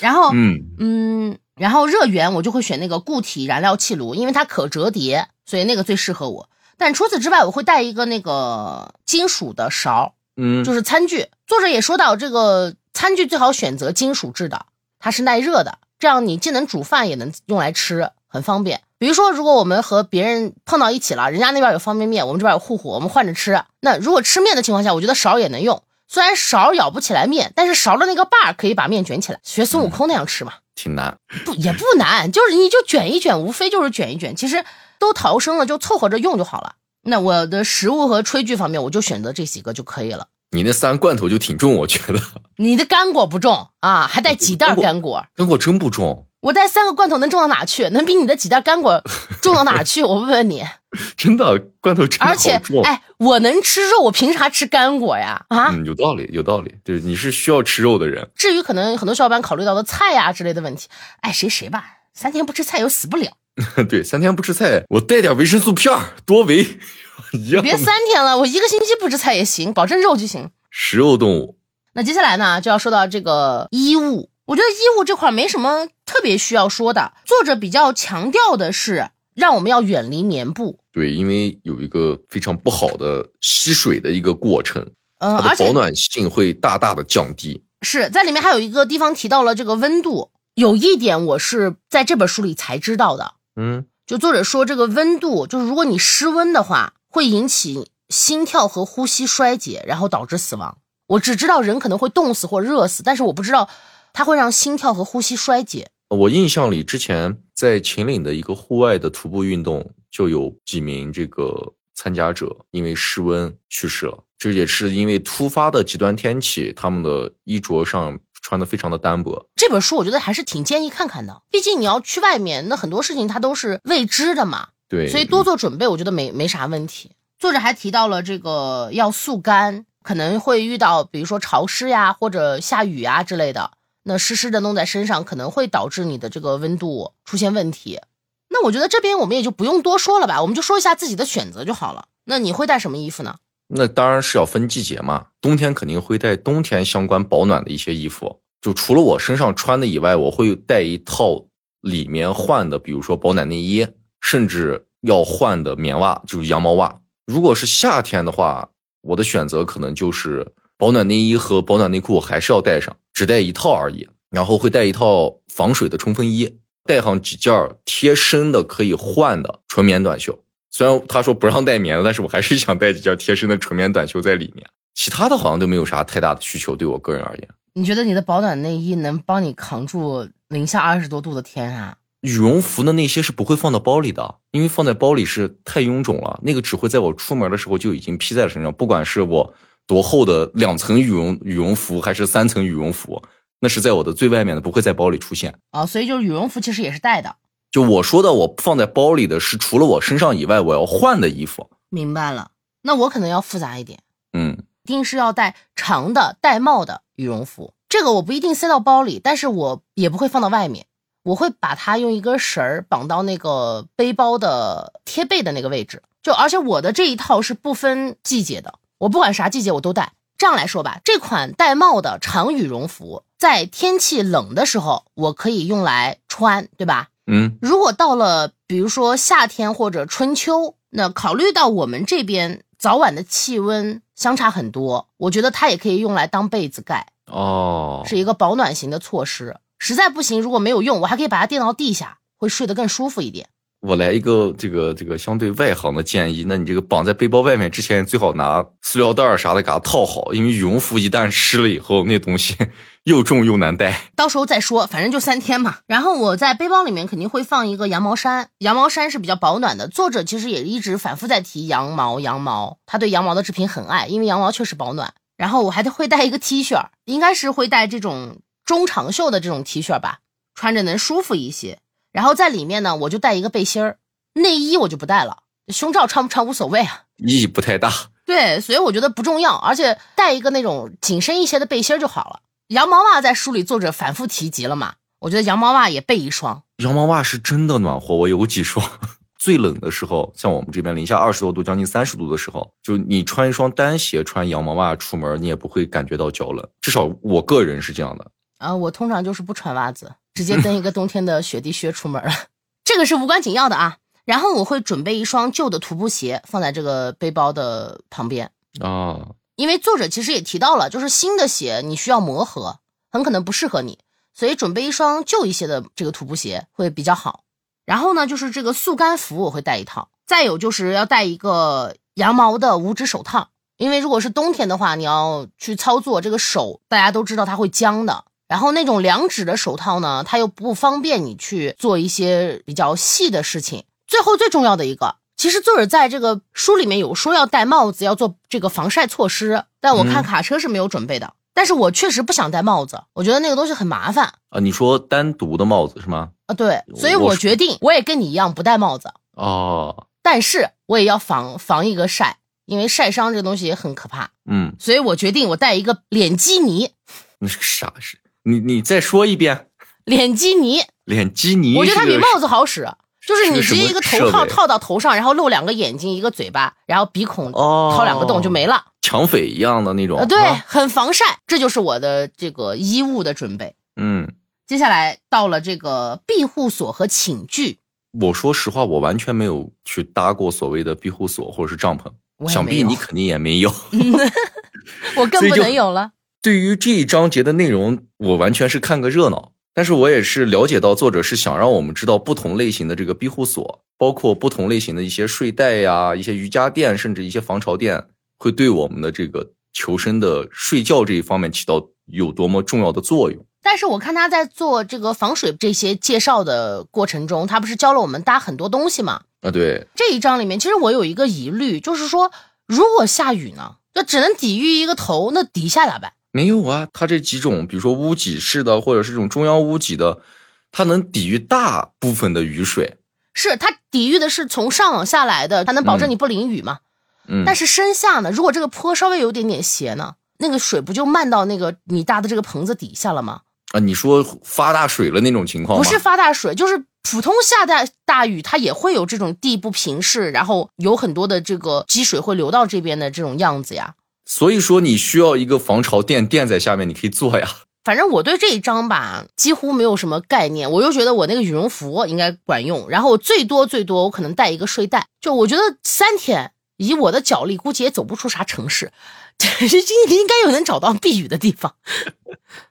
然后嗯嗯。然后热源我就会选那个固体燃料气炉，因为它可折叠，所以那个最适合我。但除此之外，我会带一个那个金属的勺，嗯，就是餐具。作者也说到，这个餐具最好选择金属制的，它是耐热的，这样你既能煮饭也能用来吃，很方便。比如说，如果我们和别人碰到一起了，人家那边有方便面，我们这边有糊糊，我们换着吃。那如果吃面的情况下，我觉得勺也能用。虽然勺舀不起来面，但是勺的那个把可以把面卷起来，学孙悟空那样吃嘛。嗯，挺难，不也不难，就是你就卷一卷，无非就是卷一卷，其实都逃生了，就凑合着用就好了。那我的食物和炊具方面，我就选择这几个就可以了。你那三罐头就挺重，我觉得。你的干果不重啊，还带几袋干果？干果真不重。我带三个罐头能重到哪去？能比你的几袋干果重到哪去？我问问你。真的罐头真的好重，而且哎，我能吃肉，我凭啥吃干果呀？啊，嗯，有道理，有道理，对，你是需要吃肉的人。至于可能很多小伙伴考虑到的菜呀、啊、之类的问题，哎，谁谁吧，三天不吃菜又死不了。对，三天不吃菜，我带点维生素片多维一样。别三天了，我一个星期不吃菜也行，保证肉就行。食肉动物。那接下来呢，就要说到这个衣物。我觉得衣物这块没什么特别需要说的，作者比较强调的是让我们要远离棉布。对，因为有一个非常不好的吸水的一个过程，嗯，它的保暖性会大大的降低。是，在里面还有一个地方提到了这个温度，有一点我是在这本书里才知道的，嗯，就作者说这个温度，就是如果你失温的话，会引起心跳和呼吸衰竭，然后导致死亡。我只知道人可能会冻死或热死，但是我不知道它会让心跳和呼吸衰竭。我印象里之前在秦岭的一个户外的徒步运动，就有几名这个参加者因为失温去世了，这也是因为突发的极端天气，他们的衣着上穿得非常的单薄。这本书我觉得还是挺建议看看的，毕竟你要去外面，那很多事情它都是未知的嘛，对，所以多做准备我觉得没没啥问题。作者还提到了这个要速干，可能会遇到比如说潮湿呀或者下雨呀之类的，那湿湿的弄在身上可能会导致你的这个温度出现问题。那我觉得这边我们也就不用多说了吧，我们就说一下自己的选择就好了。那你会带什么衣服呢？那当然是要分季节嘛，冬天肯定会带冬天相关保暖的一些衣服，就除了我身上穿的以外，我会带一套里面换的，比如说保暖内衣，甚至要换的棉袜，就是羊毛袜。如果是夏天的话，我的选择可能就是保暖内衣和保暖内裤还是要带上，只带一套而已，然后会带一套防水的冲锋衣，带上几件贴身的可以换的纯棉短袖。虽然他说不让带棉的，但是我还是想带几件贴身的纯棉短袖在里面。其他的好像都没有啥太大的需求，对我个人而言。你觉得你的保暖内衣能帮你扛住零下二十多度的天啊？羽绒服的那些是不会放到包里的，因为放在包里是太臃肿了，那个只会在我出门的时候就已经披在了身上，不管是我多厚的两层羽绒羽绒服还是三层羽绒服，那是在我的最外面的，不会在包里出现啊、哦。所以就是羽绒服其实也是带的，就我说的我放在包里的是除了我身上以外我要换的衣服。明白了，那我可能要复杂一点，嗯，一定是要带长的带帽的羽绒服，这个我不一定塞到包里，但是我也不会放到外面，我会把它用一根绳绑到那个背包的贴背的那个位置。就而且我的这一套是不分季节的，我不管啥季节我都带。这样来说吧，这款带帽的长羽绒服在天气冷的时候我可以用来穿，对吧？嗯，如果到了比如说夏天或者春秋，那考虑到我们这边早晚的气温相差很多，我觉得它也可以用来当被子盖哦，是一个保暖型的措施。实在不行，如果没有用，我还可以把它垫到地下，会睡得更舒服一点。我来一个这个这个相对外行的建议，那你这个绑在背包外面之前，最好拿塑料袋啥的给它套好，因为羽绒服一旦湿了以后，那东西又重又难带。到时候再说，反正就三天嘛。然后我在背包里面肯定会放一个羊毛衫，羊毛衫是比较保暖的。作者其实也一直反复在提羊毛，羊毛，他对羊毛的制品很爱，因为羊毛确实保暖。然后我还会带一个 T 恤，应该是会带这种中长袖的这种 T 恤吧，穿着能舒服一些。然后在里面呢，我就带一个背心儿，内衣我就不带了，胸罩穿不穿无所谓啊，意义不太大。对，所以我觉得不重要，而且带一个那种紧身一些的背心就好了。羊毛袜在书里作者反复提及了嘛，我觉得羊毛袜也备一双。羊毛袜是真的暖和，我有几双。最冷的时候，像我们这边零下二十多度，将近三十度的时候，就你穿一双单鞋，穿羊毛袜出门，你也不会感觉到脚冷，至少我个人是这样的。啊，我通常就是不穿袜子。直接蹬一个冬天的雪地靴出门了，这个是无关紧要的啊。然后我会准备一双旧的徒步鞋放在这个背包的旁边啊，因为作者其实也提到了，就是新的鞋你需要磨合，很可能不适合你，所以准备一双旧一些的这个徒步鞋会比较好。然后呢，就是这个速干服我会带一套，再有就是要带一个羊毛的五指手套，因为如果是冬天的话，你要去操作这个手，大家都知道它会僵的。然后那种两指的手套呢，它又不方便你去做一些比较细的事情。最后最重要的一个，其实作者在这个书里面有说要戴帽子，要做这个防晒措施，但我看卡车是没有准备的、嗯、但是我确实不想戴帽子，我觉得那个东西很麻烦啊。你说单独的帽子是吗？啊，对，所以我决定我也跟你一样不戴帽子哦。但是我也要防防一个晒，因为晒伤这东西也很可怕。嗯，所以我决定我带一个脸基尼。那是啥事？你你再说一遍。脸基尼。脸基尼。我觉得它比帽子好使。就是你直接一个头套套到头上，然后露两个眼睛一个嘴巴，然后鼻孔掏两个洞就没了，抢匪一样的那种、呃、对、啊、很防晒。这就是我的这个衣物的准备。嗯，接下来到了这个庇护所和寝具。我说实话，我完全没有去搭过所谓的庇护所或者是帐篷，想必你肯定也没有。我更不能有了。对于这一章节的内容，我完全是看个热闹，但是我也是了解到作者是想让我们知道不同类型的这个庇护所，包括不同类型的一些睡袋呀、啊、一些瑜伽垫，甚至一些防潮垫，会对我们的这个求生的睡觉这一方面起到有多么重要的作用。但是我看他在做这个防水这些介绍的过程中，他不是教了我们搭很多东西吗？啊，对。这一章里面其实我有一个疑虑，就是说如果下雨呢，就只能抵御一个头，那底下咋办？没有啊，它这几种比如说屋脊式的或者是这种中央屋脊的，它能抵御大部分的雨水。是，它抵御的是从上往下来的，它能保证你不淋雨嘛。嗯。但是身下呢，如果这个坡稍微有点点斜呢，那个水不就漫到那个你搭的这个棚子底下了吗？啊，你说发大水了那种情况吗？不是发大水，就是普通下大大雨它也会有这种地不平式，然后有很多的这个积水会流到这边的这种样子呀。所以说你需要一个防潮垫垫在下面，你可以做呀。反正我对这一章吧几乎没有什么概念，我又觉得我那个羽绒服应该管用，然后我最多最多我可能带一个睡袋，就我觉得三天以我的脚力估计也走不出啥城市，应该有能找到避雨的地方。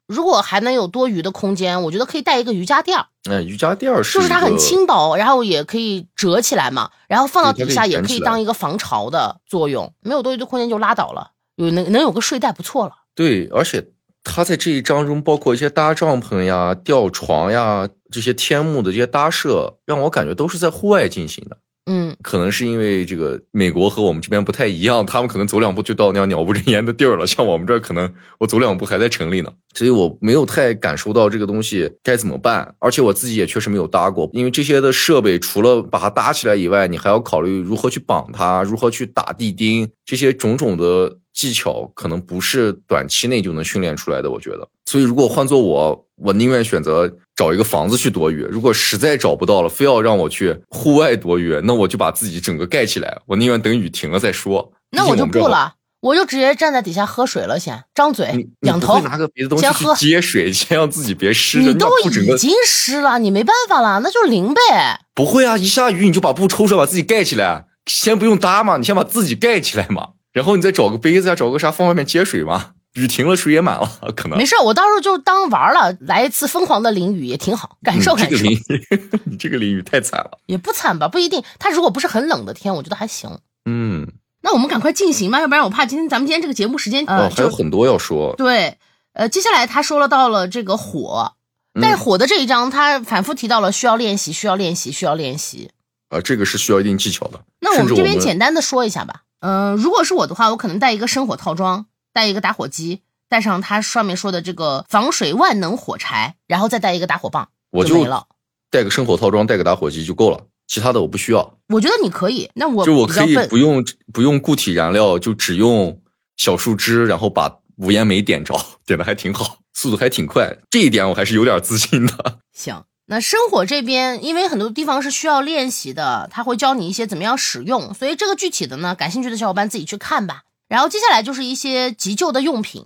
如果还能有多余的空间，我觉得可以带一个瑜伽垫。嗯，瑜伽垫是就是它很轻薄，然后也可以折起来嘛，然后放到底下也可以当一个防潮的作用。没有多余的空间就拉倒了。有能能有个睡袋不错了。对，而且他在这一章中包括一些搭帐篷呀、吊床呀，这些天幕的这些搭设，让我感觉都是在户外进行的。嗯，可能是因为这个美国和我们这边不太一样，他们可能走两步就到那样鸟不人烟的地儿了，像我们这儿可能我走两步还在城里呢，所以我没有太感受到这个东西该怎么办，而且我自己也确实没有搭过，因为这些的设备除了把它搭起来以外，你还要考虑如何去绑它，如何去打地钉，这些种种的技巧可能不是短期内就能训练出来的，我觉得。所以如果换做我，我宁愿选择找一个房子去躲雨，如果实在找不到了，非要让我去户外躲雨，那我就把自己整个盖起来，我宁愿等雨停了再说。那我就不了，我就直接站在底下喝水了，先张嘴仰头，拿个别的东西去接水， 先, 先让自己别湿着。你都已经湿了，你没办法了，那就淋呗。不会啊，一下雨你就把布抽出来把自己盖起来，先不用搭嘛，你先把自己盖起来嘛。然后你再找个杯子啊，找个啥放外面接水嘛，雨停了水也满了，可能没事，我到时候就当玩了，来一次疯狂的淋雨也挺好，感受感受。你这个淋雨，你这个淋雨太惨了。也不惨吧，不一定。它如果不是很冷的天，我觉得还行。嗯，那我们赶快进行吧，要不然我怕今天咱们今天这个节目时间呃、哦、还有很多要说。对，呃，接下来他说了到了这个火，但是火的这一章他反复提到了需要练习，需要练习，需要练习。啊、呃，这个是需要一定技巧的。那我们这边简单的说一下吧。嗯、呃，如果是我的话，我可能带一个生火套装，带一个打火机，带上他上面说的这个防水万能火柴，然后再带一个打火棒，我就没了。带个生火套装，带个打火机就够了，其他的我不需要。我觉得你可以，那我就我可以不用不用固体燃料，就只用小树枝，然后把无烟煤点着，点的还挺好，速度还挺快，这一点我还是有点自信的。行。那生火这边因为很多地方是需要练习的，他会教你一些怎么样使用，所以这个具体的呢，感兴趣的小伙伴自己去看吧。然后接下来就是一些急救的用品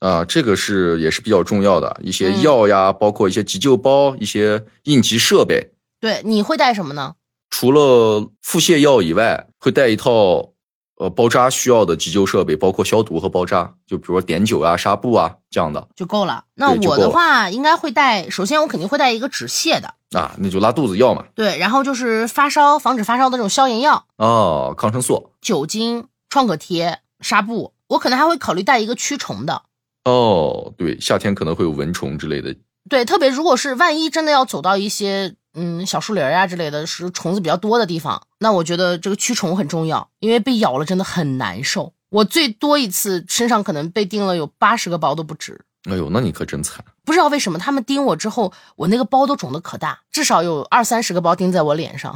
啊，这个是也是比较重要的，一些药呀、嗯、包括一些急救包，一些应急设备。对，你会带什么呢？除了腹泻药以外，会带一套呃包扎需要的急救设备，包括消毒和包扎，就比如说碘酒啊、纱布啊这样的就够了。那我的话应该会带，首先我肯定会带一个止泻的啊，那就拉肚子药嘛。对，然后就是发烧防止发烧的这种消炎药哦，抗生素、酒精、创可贴、纱布。我可能还会考虑带一个驱虫的哦，对，夏天可能会有蚊虫之类的。对，特别如果是万一真的要走到一些嗯小树林啊之类的，是虫子比较多的地方，那我觉得这个驱虫很重要，因为被咬了真的很难受。我最多一次身上可能被叮了有八十个包都不止。哎呦，那你可真惨。不知道为什么他们叮我之后，我那个包都肿得可大，至少有二三十个包叮在我脸上。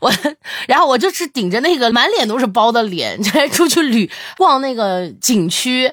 我然后我就是顶着那个满脸都是包的脸出去旅逛那个景区，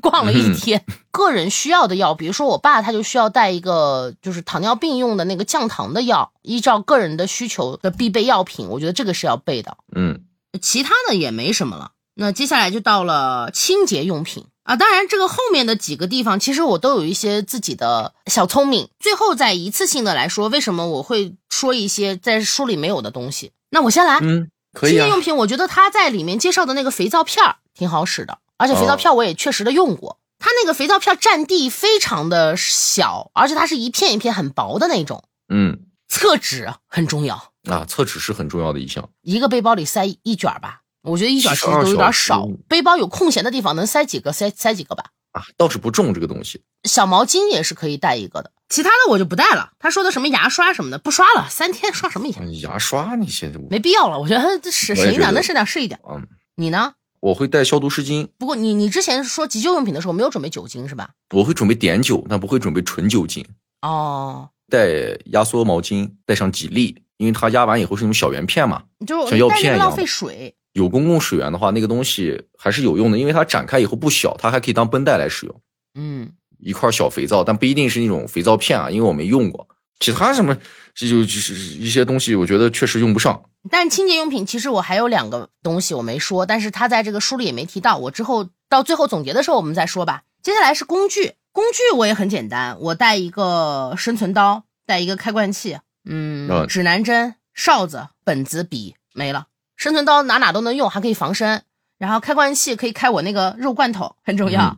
逛了一天、嗯、个人需要的药，比如说我爸他就需要带一个就是糖尿病用的那个降糖的药，依照个人的需求的必备药品，我觉得这个是要备的。嗯，其他的也没什么了。那接下来就到了清洁用品啊，当然这个后面的几个地方其实我都有一些自己的小聪明。最后再一次性的来说，为什么我会说一些在书里没有的东西，那我先来。嗯，可以啊。清洁用品我觉得他在里面介绍的那个肥皂片挺好使的，而且肥皂片我也确实的用过。它、哦、那个肥皂片占地非常的小，而且它是一片一片很薄的那种。嗯，厕纸很重要啊，厕纸是很重要的一项。一个背包里塞一卷吧，我觉得一卷其实都有点少，背包有空闲的地方能塞几个塞塞几个吧。啊，倒是不重这个东西。小毛巾也是可以带一个的，其他的我就不带了。他说的什么牙刷什么的不刷了，三天刷什么牙？牙刷那些没必要了，我觉得这是省一点，能省点是一点。嗯，你呢？我会带消毒湿巾。不过你你之前说急救用品的时候没有准备酒精是吧？我会准备碘酒，但不会准备纯酒精。哦。带压缩毛巾，带上几粒，因为它压完以后是那种小圆片嘛，就是像药片一样。浪费水。有公共水源的话，那个东西还是有用的，因为它展开以后不小，它还可以当绷带来使用。嗯，一块小肥皂，但不一定是那种肥皂片啊，因为我没用过。其他什么这就就是一些东西，我觉得确实用不上。但清洁用品其实我还有两个东西我没说，但是它在这个书里也没提到，我之后到最后总结的时候我们再说吧。接下来是工具，工具我也很简单，我带一个生存刀，带一个开罐器，嗯，嗯指南针、哨子、本子、笔，没了。生存刀哪哪都能用，还可以防身，然后开罐器可以开我那个肉罐头，很重要、嗯、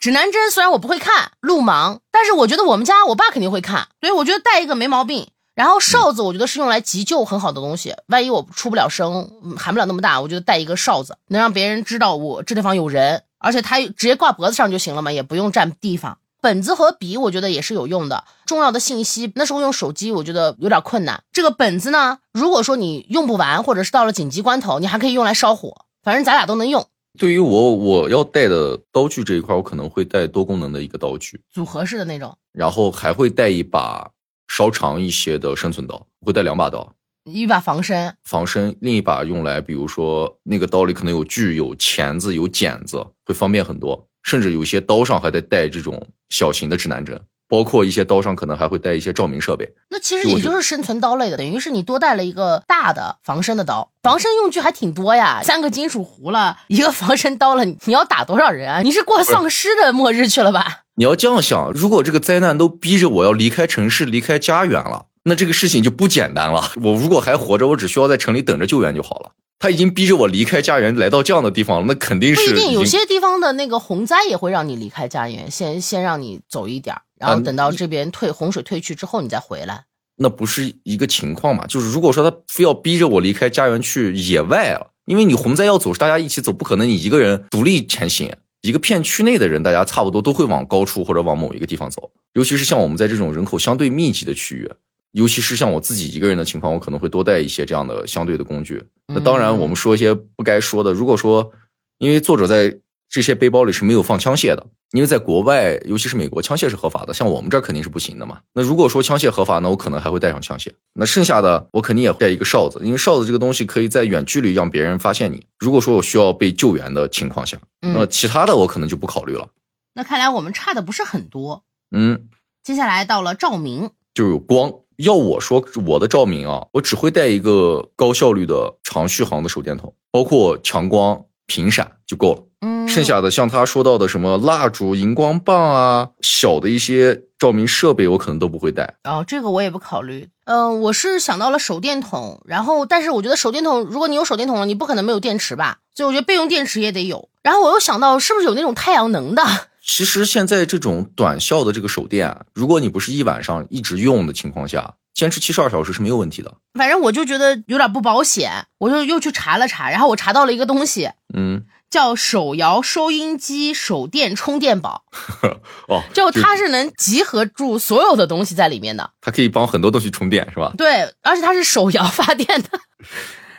指南针虽然我不会看路盲，但是我觉得我们家我爸肯定会看，所以我觉得带一个没毛病。然后哨子我觉得是用来急救很好的东西、嗯、万一我出不了声喊不了那么大，我觉得带一个哨子能让别人知道我这地方有人，而且他直接挂脖子上就行了嘛，也不用占地方。本子和笔我觉得也是有用的，重要的信息那时候用手机我觉得有点困难。这个本子呢，如果说你用不完或者是到了紧急关头，你还可以用来烧火，反正咱俩都能用。对于我我要带的刀具这一块，我可能会带多功能的一个刀具组合式的那种，然后还会带一把稍长一些的生存刀，会带两把刀，一把防身防身另一把用来比如说那个刀里可能有锯有钳子有剪子，会方便很多。甚至有些刀上还得带这种小型的指南针，包括一些刀上可能还会带一些照明设备。那其实也就是生存刀类的，等于是你多带了一个大的防身的刀。防身用具还挺多呀，三个金属壶了，一个防身刀了，你要打多少人啊？你是过丧尸的末日去了吧？你要这样想，如果这个灾难都逼着我要离开城市离开家园了，那这个事情就不简单了。我如果还活着，我只需要在城里等着救援就好了。他已经逼着我离开家园来到这样的地方了，那肯定是不一定，有些地方的那个洪灾也会让你离开家园，先先让你走一点，然后等到这边退、嗯、洪水退去之后你再回来，那不是一个情况嘛。就是如果说他非要逼着我离开家园去野外了，因为你洪灾要走是大家一起走，不可能你一个人独立前行，一个片区内的人大家差不多都会往高处或者往某一个地方走，尤其是像我们在这种人口相对密集的区域，尤其是像我自己一个人的情况，我可能会多带一些这样的相对的工具。那当然我们说一些不该说的，如果说因为作者在这些背包里是没有放枪械的，因为在国外尤其是美国枪械是合法的，像我们这儿肯定是不行的嘛。那如果说枪械合法，那我可能还会带上枪械，那剩下的我肯定也会带一个哨子，因为哨子这个东西可以在远距离让别人发现你，如果说我需要被救援的情况下，那其他的我可能就不考虑了。那看来我们差的不是很多。嗯，接下来到了照明，就有光。要我说我的照明啊，我只会带一个高效率的长续航的手电筒，包括强光频闪就够了。嗯，剩下的像他说到的什么蜡烛荧光棒啊，小的一些照明设备我可能都不会带。哦，这个我也不考虑。嗯、呃，我是想到了手电筒，然后但是我觉得手电筒如果你有手电筒了你不可能没有电池吧，所以我觉得备用电池也得有。然后我又想到是不是有那种太阳能的，其实现在这种短效的这个手电，如果你不是一晚上一直用的情况下，坚持七十二小时是没有问题的。反正我就觉得有点不保险，我就又去查了查，然后我查到了一个东西，嗯，叫手摇收音机手电充电宝。哦，就它是能集合住所有的东西在里面的，它可以帮很多东西充电是吧？对，而且它是手摇发电的，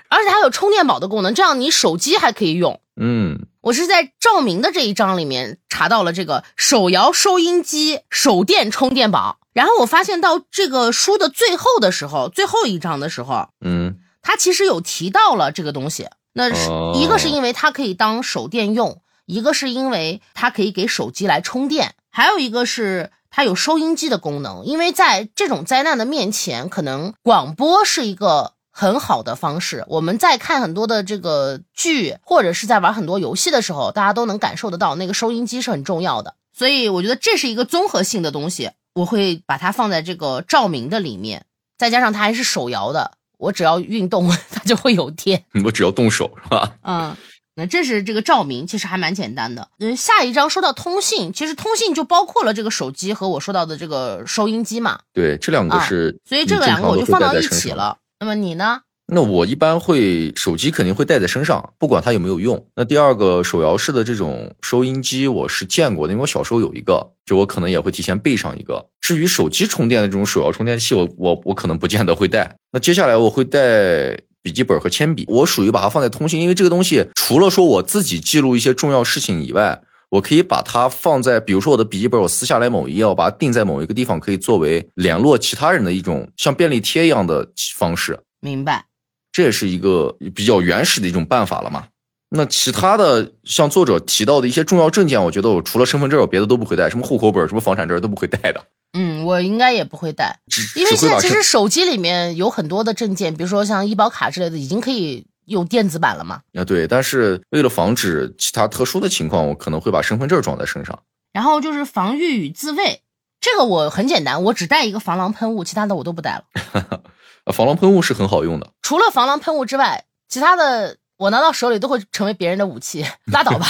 而且它有充电宝的功能，这样你手机还可以用。嗯，我是在照明的这一章里面查到了这个手摇收音机手电充电宝，然后我发现到这个书的最后的时候，最后一章的时候，嗯，它他其实有提到了这个东西。那一个是因为它可以当手电用，一个是因为它可以给手机来充电，还有一个是它有收音机的功能。因为在这种灾难的面前，可能广播是一个很好的方式。我们在看很多的这个剧或者是在玩很多游戏的时候，大家都能感受得到那个收音机是很重要的。所以我觉得这是一个综合性的东西，我会把它放在这个照明的里面，再加上它还是手摇的，我只要运动它就会有电，我只要动手是吧？嗯，那这是这个照明，其实还蛮简单的。嗯，下一章说到通信，其实通信就包括了这个手机和我说到的这个收音机嘛。对，这两个是、啊、所以这个两个我就放到一起了。那么你呢？那我一般会手机肯定会带在身上，不管它有没有用。那第二个手摇式的这种收音机我是见过的，因为我小时候有一个，就我可能也会提前备上一个。至于手机充电的这种手摇充电器，我我我可能不见得会带。那接下来我会带笔记本和铅笔，我属于把它放在通信，因为这个东西除了说我自己记录一些重要事情以外，我可以把它放在，比如说我的笔记本我撕下来某一页，我把它定在某一个地方，可以作为联络其他人的一种像便利贴一样的方式。明白，这也是一个比较原始的一种办法了嘛。那其他的像作者提到的一些重要证件，我觉得我除了身份证我别的都不会带，什么户口本什么房产证都不会带的。嗯，我应该也不会带，因为现在其实手机里面有很多的证件，比如说像医保卡之类的已经可以有电子版了嘛。啊，对，但是为了防止其他特殊的情况，我可能会把身份证装在身上。然后就是防御与自卫，这个我很简单，我只带一个防狼喷雾，其他的我都不带了。防狼喷雾是很好用的，除了防狼喷雾之外，其他的我拿到手里都会成为别人的武器，拉倒吧。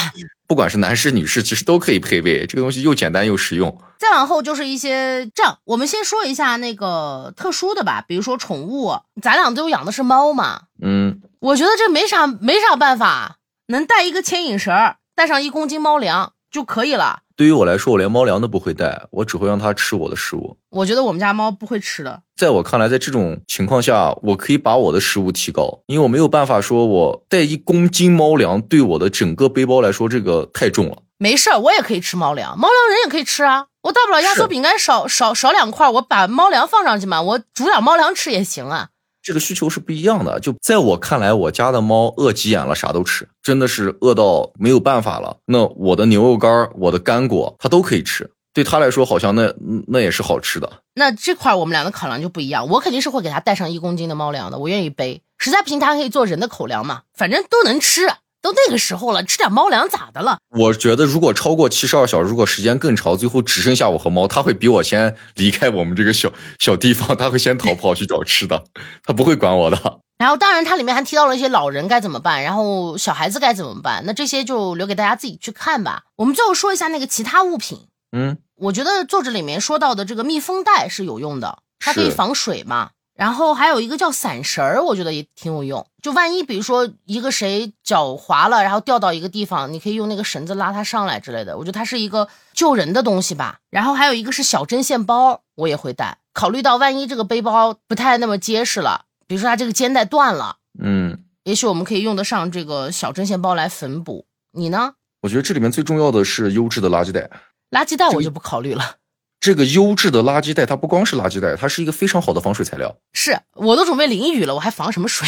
不管是男士女士其实都可以配备，这个东西又简单又实用。再往后就是一些账，我们先说一下那个特殊的吧，比如说宠物，咱俩都养的是猫嘛。嗯，我觉得这没啥没啥办法，能带一个牵引绳，带上一公斤猫粮就可以了。对于我来说，我连猫粮都不会带，我只会让它吃我的食物。我觉得我们家猫不会吃的。在我看来，在这种情况下，我可以把我的食物提高，因为我没有办法说我带一公斤猫粮，对我的整个背包来说，这个太重了。没事，我也可以吃猫粮，猫粮人也可以吃啊。我大不了压缩饼干少少少两块，我把猫粮放上去嘛，我煮点猫粮吃也行啊。这个需求是不一样的，就在我看来，我家的猫饿急眼了啥都吃，真的是饿到没有办法了。那我的牛肉干，我的干果它都可以吃，对它来说好像那那也是好吃的。那这块我们俩的考量就不一样，我肯定是会给它带上一公斤的猫粮的，我愿意背，实在不行它可以做人的口粮嘛，反正都能吃，都那个时候了，吃点猫粮咋的了。我觉得如果超过七十二小时，如果时间更长，最后只剩下我和猫，它会比我先离开我们这个小小地方，它会先逃跑去找吃的，它不会管我的。然后当然它里面还提到了一些老人该怎么办，然后小孩子该怎么办，那这些就留给大家自己去看吧。我们最后说一下那个其他物品。嗯，我觉得作者里面说到的这个密封袋是有用的，它可以防水嘛。然后还有一个叫伞绳，我觉得也挺有用，就万一比如说一个谁脚滑了，然后掉到一个地方，你可以用那个绳子拉他上来之类的，我觉得它是一个救人的东西吧。然后还有一个是小针线包，我也会带，考虑到万一这个背包不太那么结实了，比如说它这个肩带断了，嗯，也许我们可以用得上这个小针线包来缝补。你呢？我觉得这里面最重要的是优质的垃圾袋，垃圾袋我就不考虑了。这个优质的垃圾袋，它不光是垃圾袋，它是一个非常好的防水材料。是，我都准备淋雨了，我还防什么水？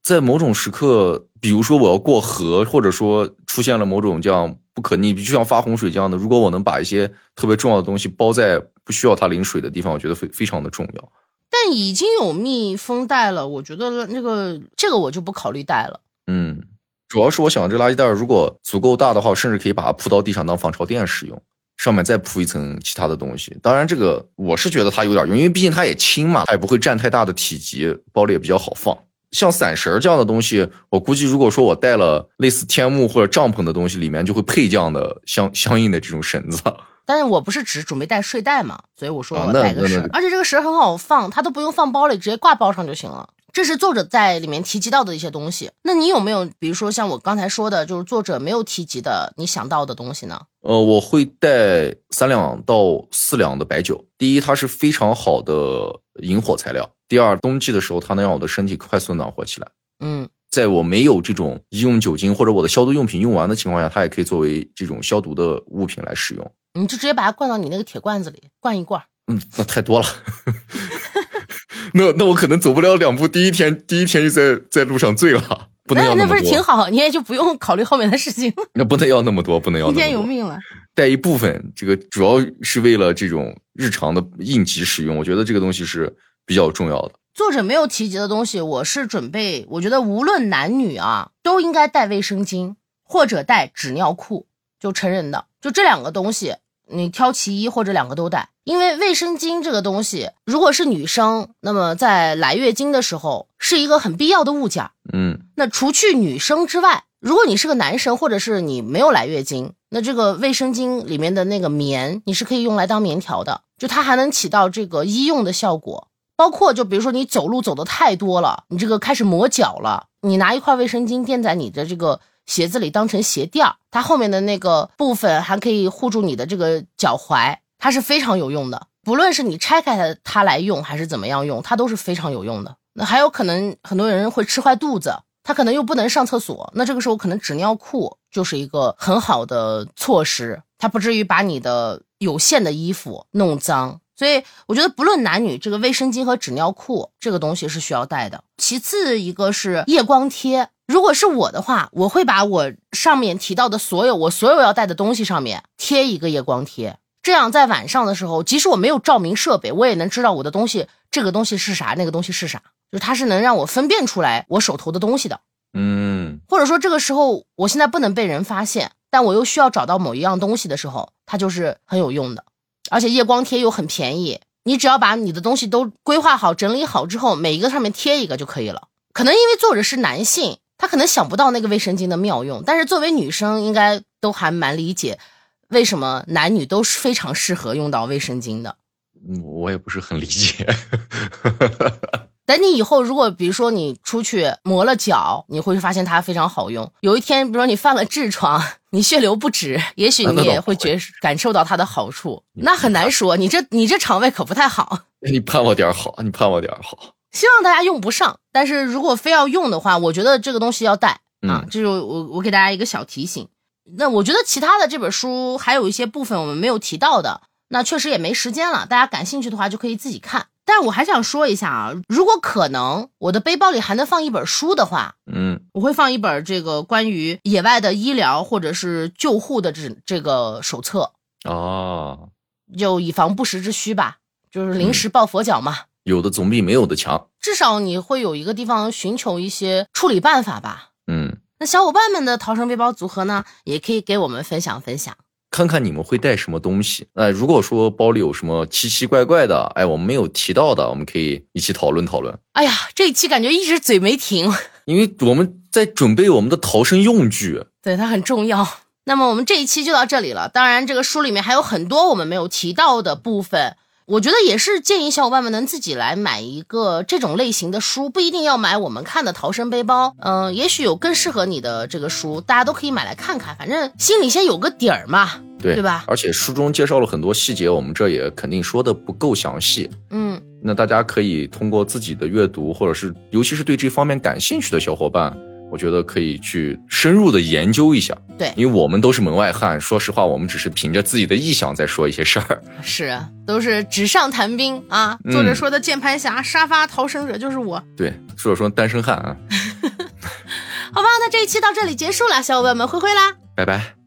在某种时刻，比如说我要过河，或者说出现了某种这样不可逆，就像发洪水这样的，如果我能把一些特别重要的东西包在不需要它淋水的地方，我觉得非非常的重要。但已经有密封袋了，我觉得那个这个我就不考虑带了。嗯，主要是我想这垃圾袋如果足够大的话，甚至可以把它铺到地上当防潮垫使用。上面再铺一层其他的东西，当然这个我是觉得它有点用，因为毕竟它也轻嘛，它也不会占太大的体积，包里也比较好放。像伞绳这样的东西，我估计如果说我带了类似天幕或者帐篷的东西，里面就会配这样的相相应的这种绳子。但是我不是只准备带睡袋嘛，所以我说我带个绳、啊、而且这个绳很好放，它都不用放包里，直接挂包上就行了。这是作者在里面提及到的一些东西。那你有没有比如说像我刚才说的，就是作者没有提及的你想到的东西呢？呃，我会带三两到四两的白酒。第一，它是非常好的引火材料。第二，冬季的时候它能让我的身体快速暖和起来。嗯，在我没有这种医用酒精或者我的消毒用品用完的情况下，它也可以作为这种消毒的物品来使用。你就直接把它灌到你那个铁罐子里，灌一罐。嗯，那太多了。那那我可能走不了两步，第一天第一天就在在路上醉了。不能要那么多， 那, 那不是挺好，你也就不用考虑后面的事情。那不能要那么多，不能要那么多。听天由命了。带一部分，这个主要是为了这种日常的应急使用，我觉得这个东西是比较重要的。作者没有提及的东西，我是准备，我觉得无论男女啊，都应该带卫生巾或者带纸尿裤，就成人的，就这两个东西，你挑其一或者两个都带。因为卫生巾这个东西，如果是女生，那么在来月经的时候是一个很必要的物件。嗯，那除去女生之外，如果你是个男生，或者是你没有来月经，那这个卫生巾里面的那个棉，你是可以用来当棉条的，就它还能起到这个医用的效果。包括就比如说你走路走得太多了，你这个开始磨脚了，你拿一块卫生巾垫在你的这个鞋子里当成鞋垫，它后面的那个部分还可以护住你的这个脚踝，它是非常有用的。不论是你拆开它它来用还是怎么样用，它都是非常有用的。那还有可能很多人会吃坏肚子，他可能又不能上厕所，那这个时候可能纸尿裤就是一个很好的措施，它不至于把你的有限的衣服弄脏。所以我觉得不论男女，这个卫生巾和纸尿裤这个东西是需要带的。其次一个是夜光贴，如果是我的话，我会把我上面提到的所有我所有要带的东西上面贴一个夜光贴，这样在晚上的时候，即使我没有照明设备，我也能知道我的东西，这个东西是啥，那个东西是啥，就是它是能让我分辨出来我手头的东西的。嗯，或者说这个时候我现在不能被人发现，但我又需要找到某一样东西的时候，它就是很有用的。而且夜光贴又很便宜，你只要把你的东西都规划好整理好之后，每一个上面贴一个就可以了。可能因为作者是男性，他可能想不到那个卫生巾的妙用，但是作为女生应该都还蛮理解为什么男女都是非常适合用到卫生巾的。我也不是很理解。等你以后如果比如说你出去磨了脚，你会发现它非常好用。有一天比如说你犯了痔疮，你血流不止，也许你也会觉感受到它的好处。那很难说，你这你这肠胃可不太好。你盼望点好，你盼望点好。希望大家用不上，但是如果非要用的话，我觉得这个东西要带啊。这就我我给大家一个小提醒。那我觉得其他的这本书还有一些部分我们没有提到的，那确实也没时间了，大家感兴趣的话就可以自己看。但我还想说一下啊，如果可能，我的背包里还能放一本书的话，嗯，我会放一本这个关于野外的医疗或者是救护的这这个手册。哦，就以防不时之需吧，就是临时抱佛脚嘛。嗯，有的总比没有的强，至少你会有一个地方寻求一些处理办法吧。嗯，那小伙伴们的逃生背包组合呢，也可以给我们分享分享，看看你们会带什么东西。那如果说包里有什么奇奇怪怪的，哎，我们没有提到的，我们可以一起讨论讨论。哎呀，这一期感觉一直嘴没停，因为我们在准备我们的逃生用具，对，它很重要。那么我们这一期就到这里了，当然这个书里面还有很多我们没有提到的部分，我觉得也是建议小伙伴们能自己来买一个这种类型的书，不一定要买我们看的逃生背包，嗯、呃，也许有更适合你的这个书，大家都可以买来看看，反正心里先有个底儿嘛，对，对吧？而且书中介绍了很多细节，我们这也肯定说的不够详细，嗯，那大家可以通过自己的阅读，或者是尤其是对这方面感兴趣的小伙伴，我觉得可以去深入的研究一下，对，因为我们都是门外汉，说实话，我们只是凭着自己的臆想在说一些事儿，是，都是纸上谈兵啊。作者说的键盘侠、嗯、沙发逃生者就是我，对，作者说单身汉啊。好吧，那这一期到这里结束了，小伙伴们，挥挥啦，拜拜。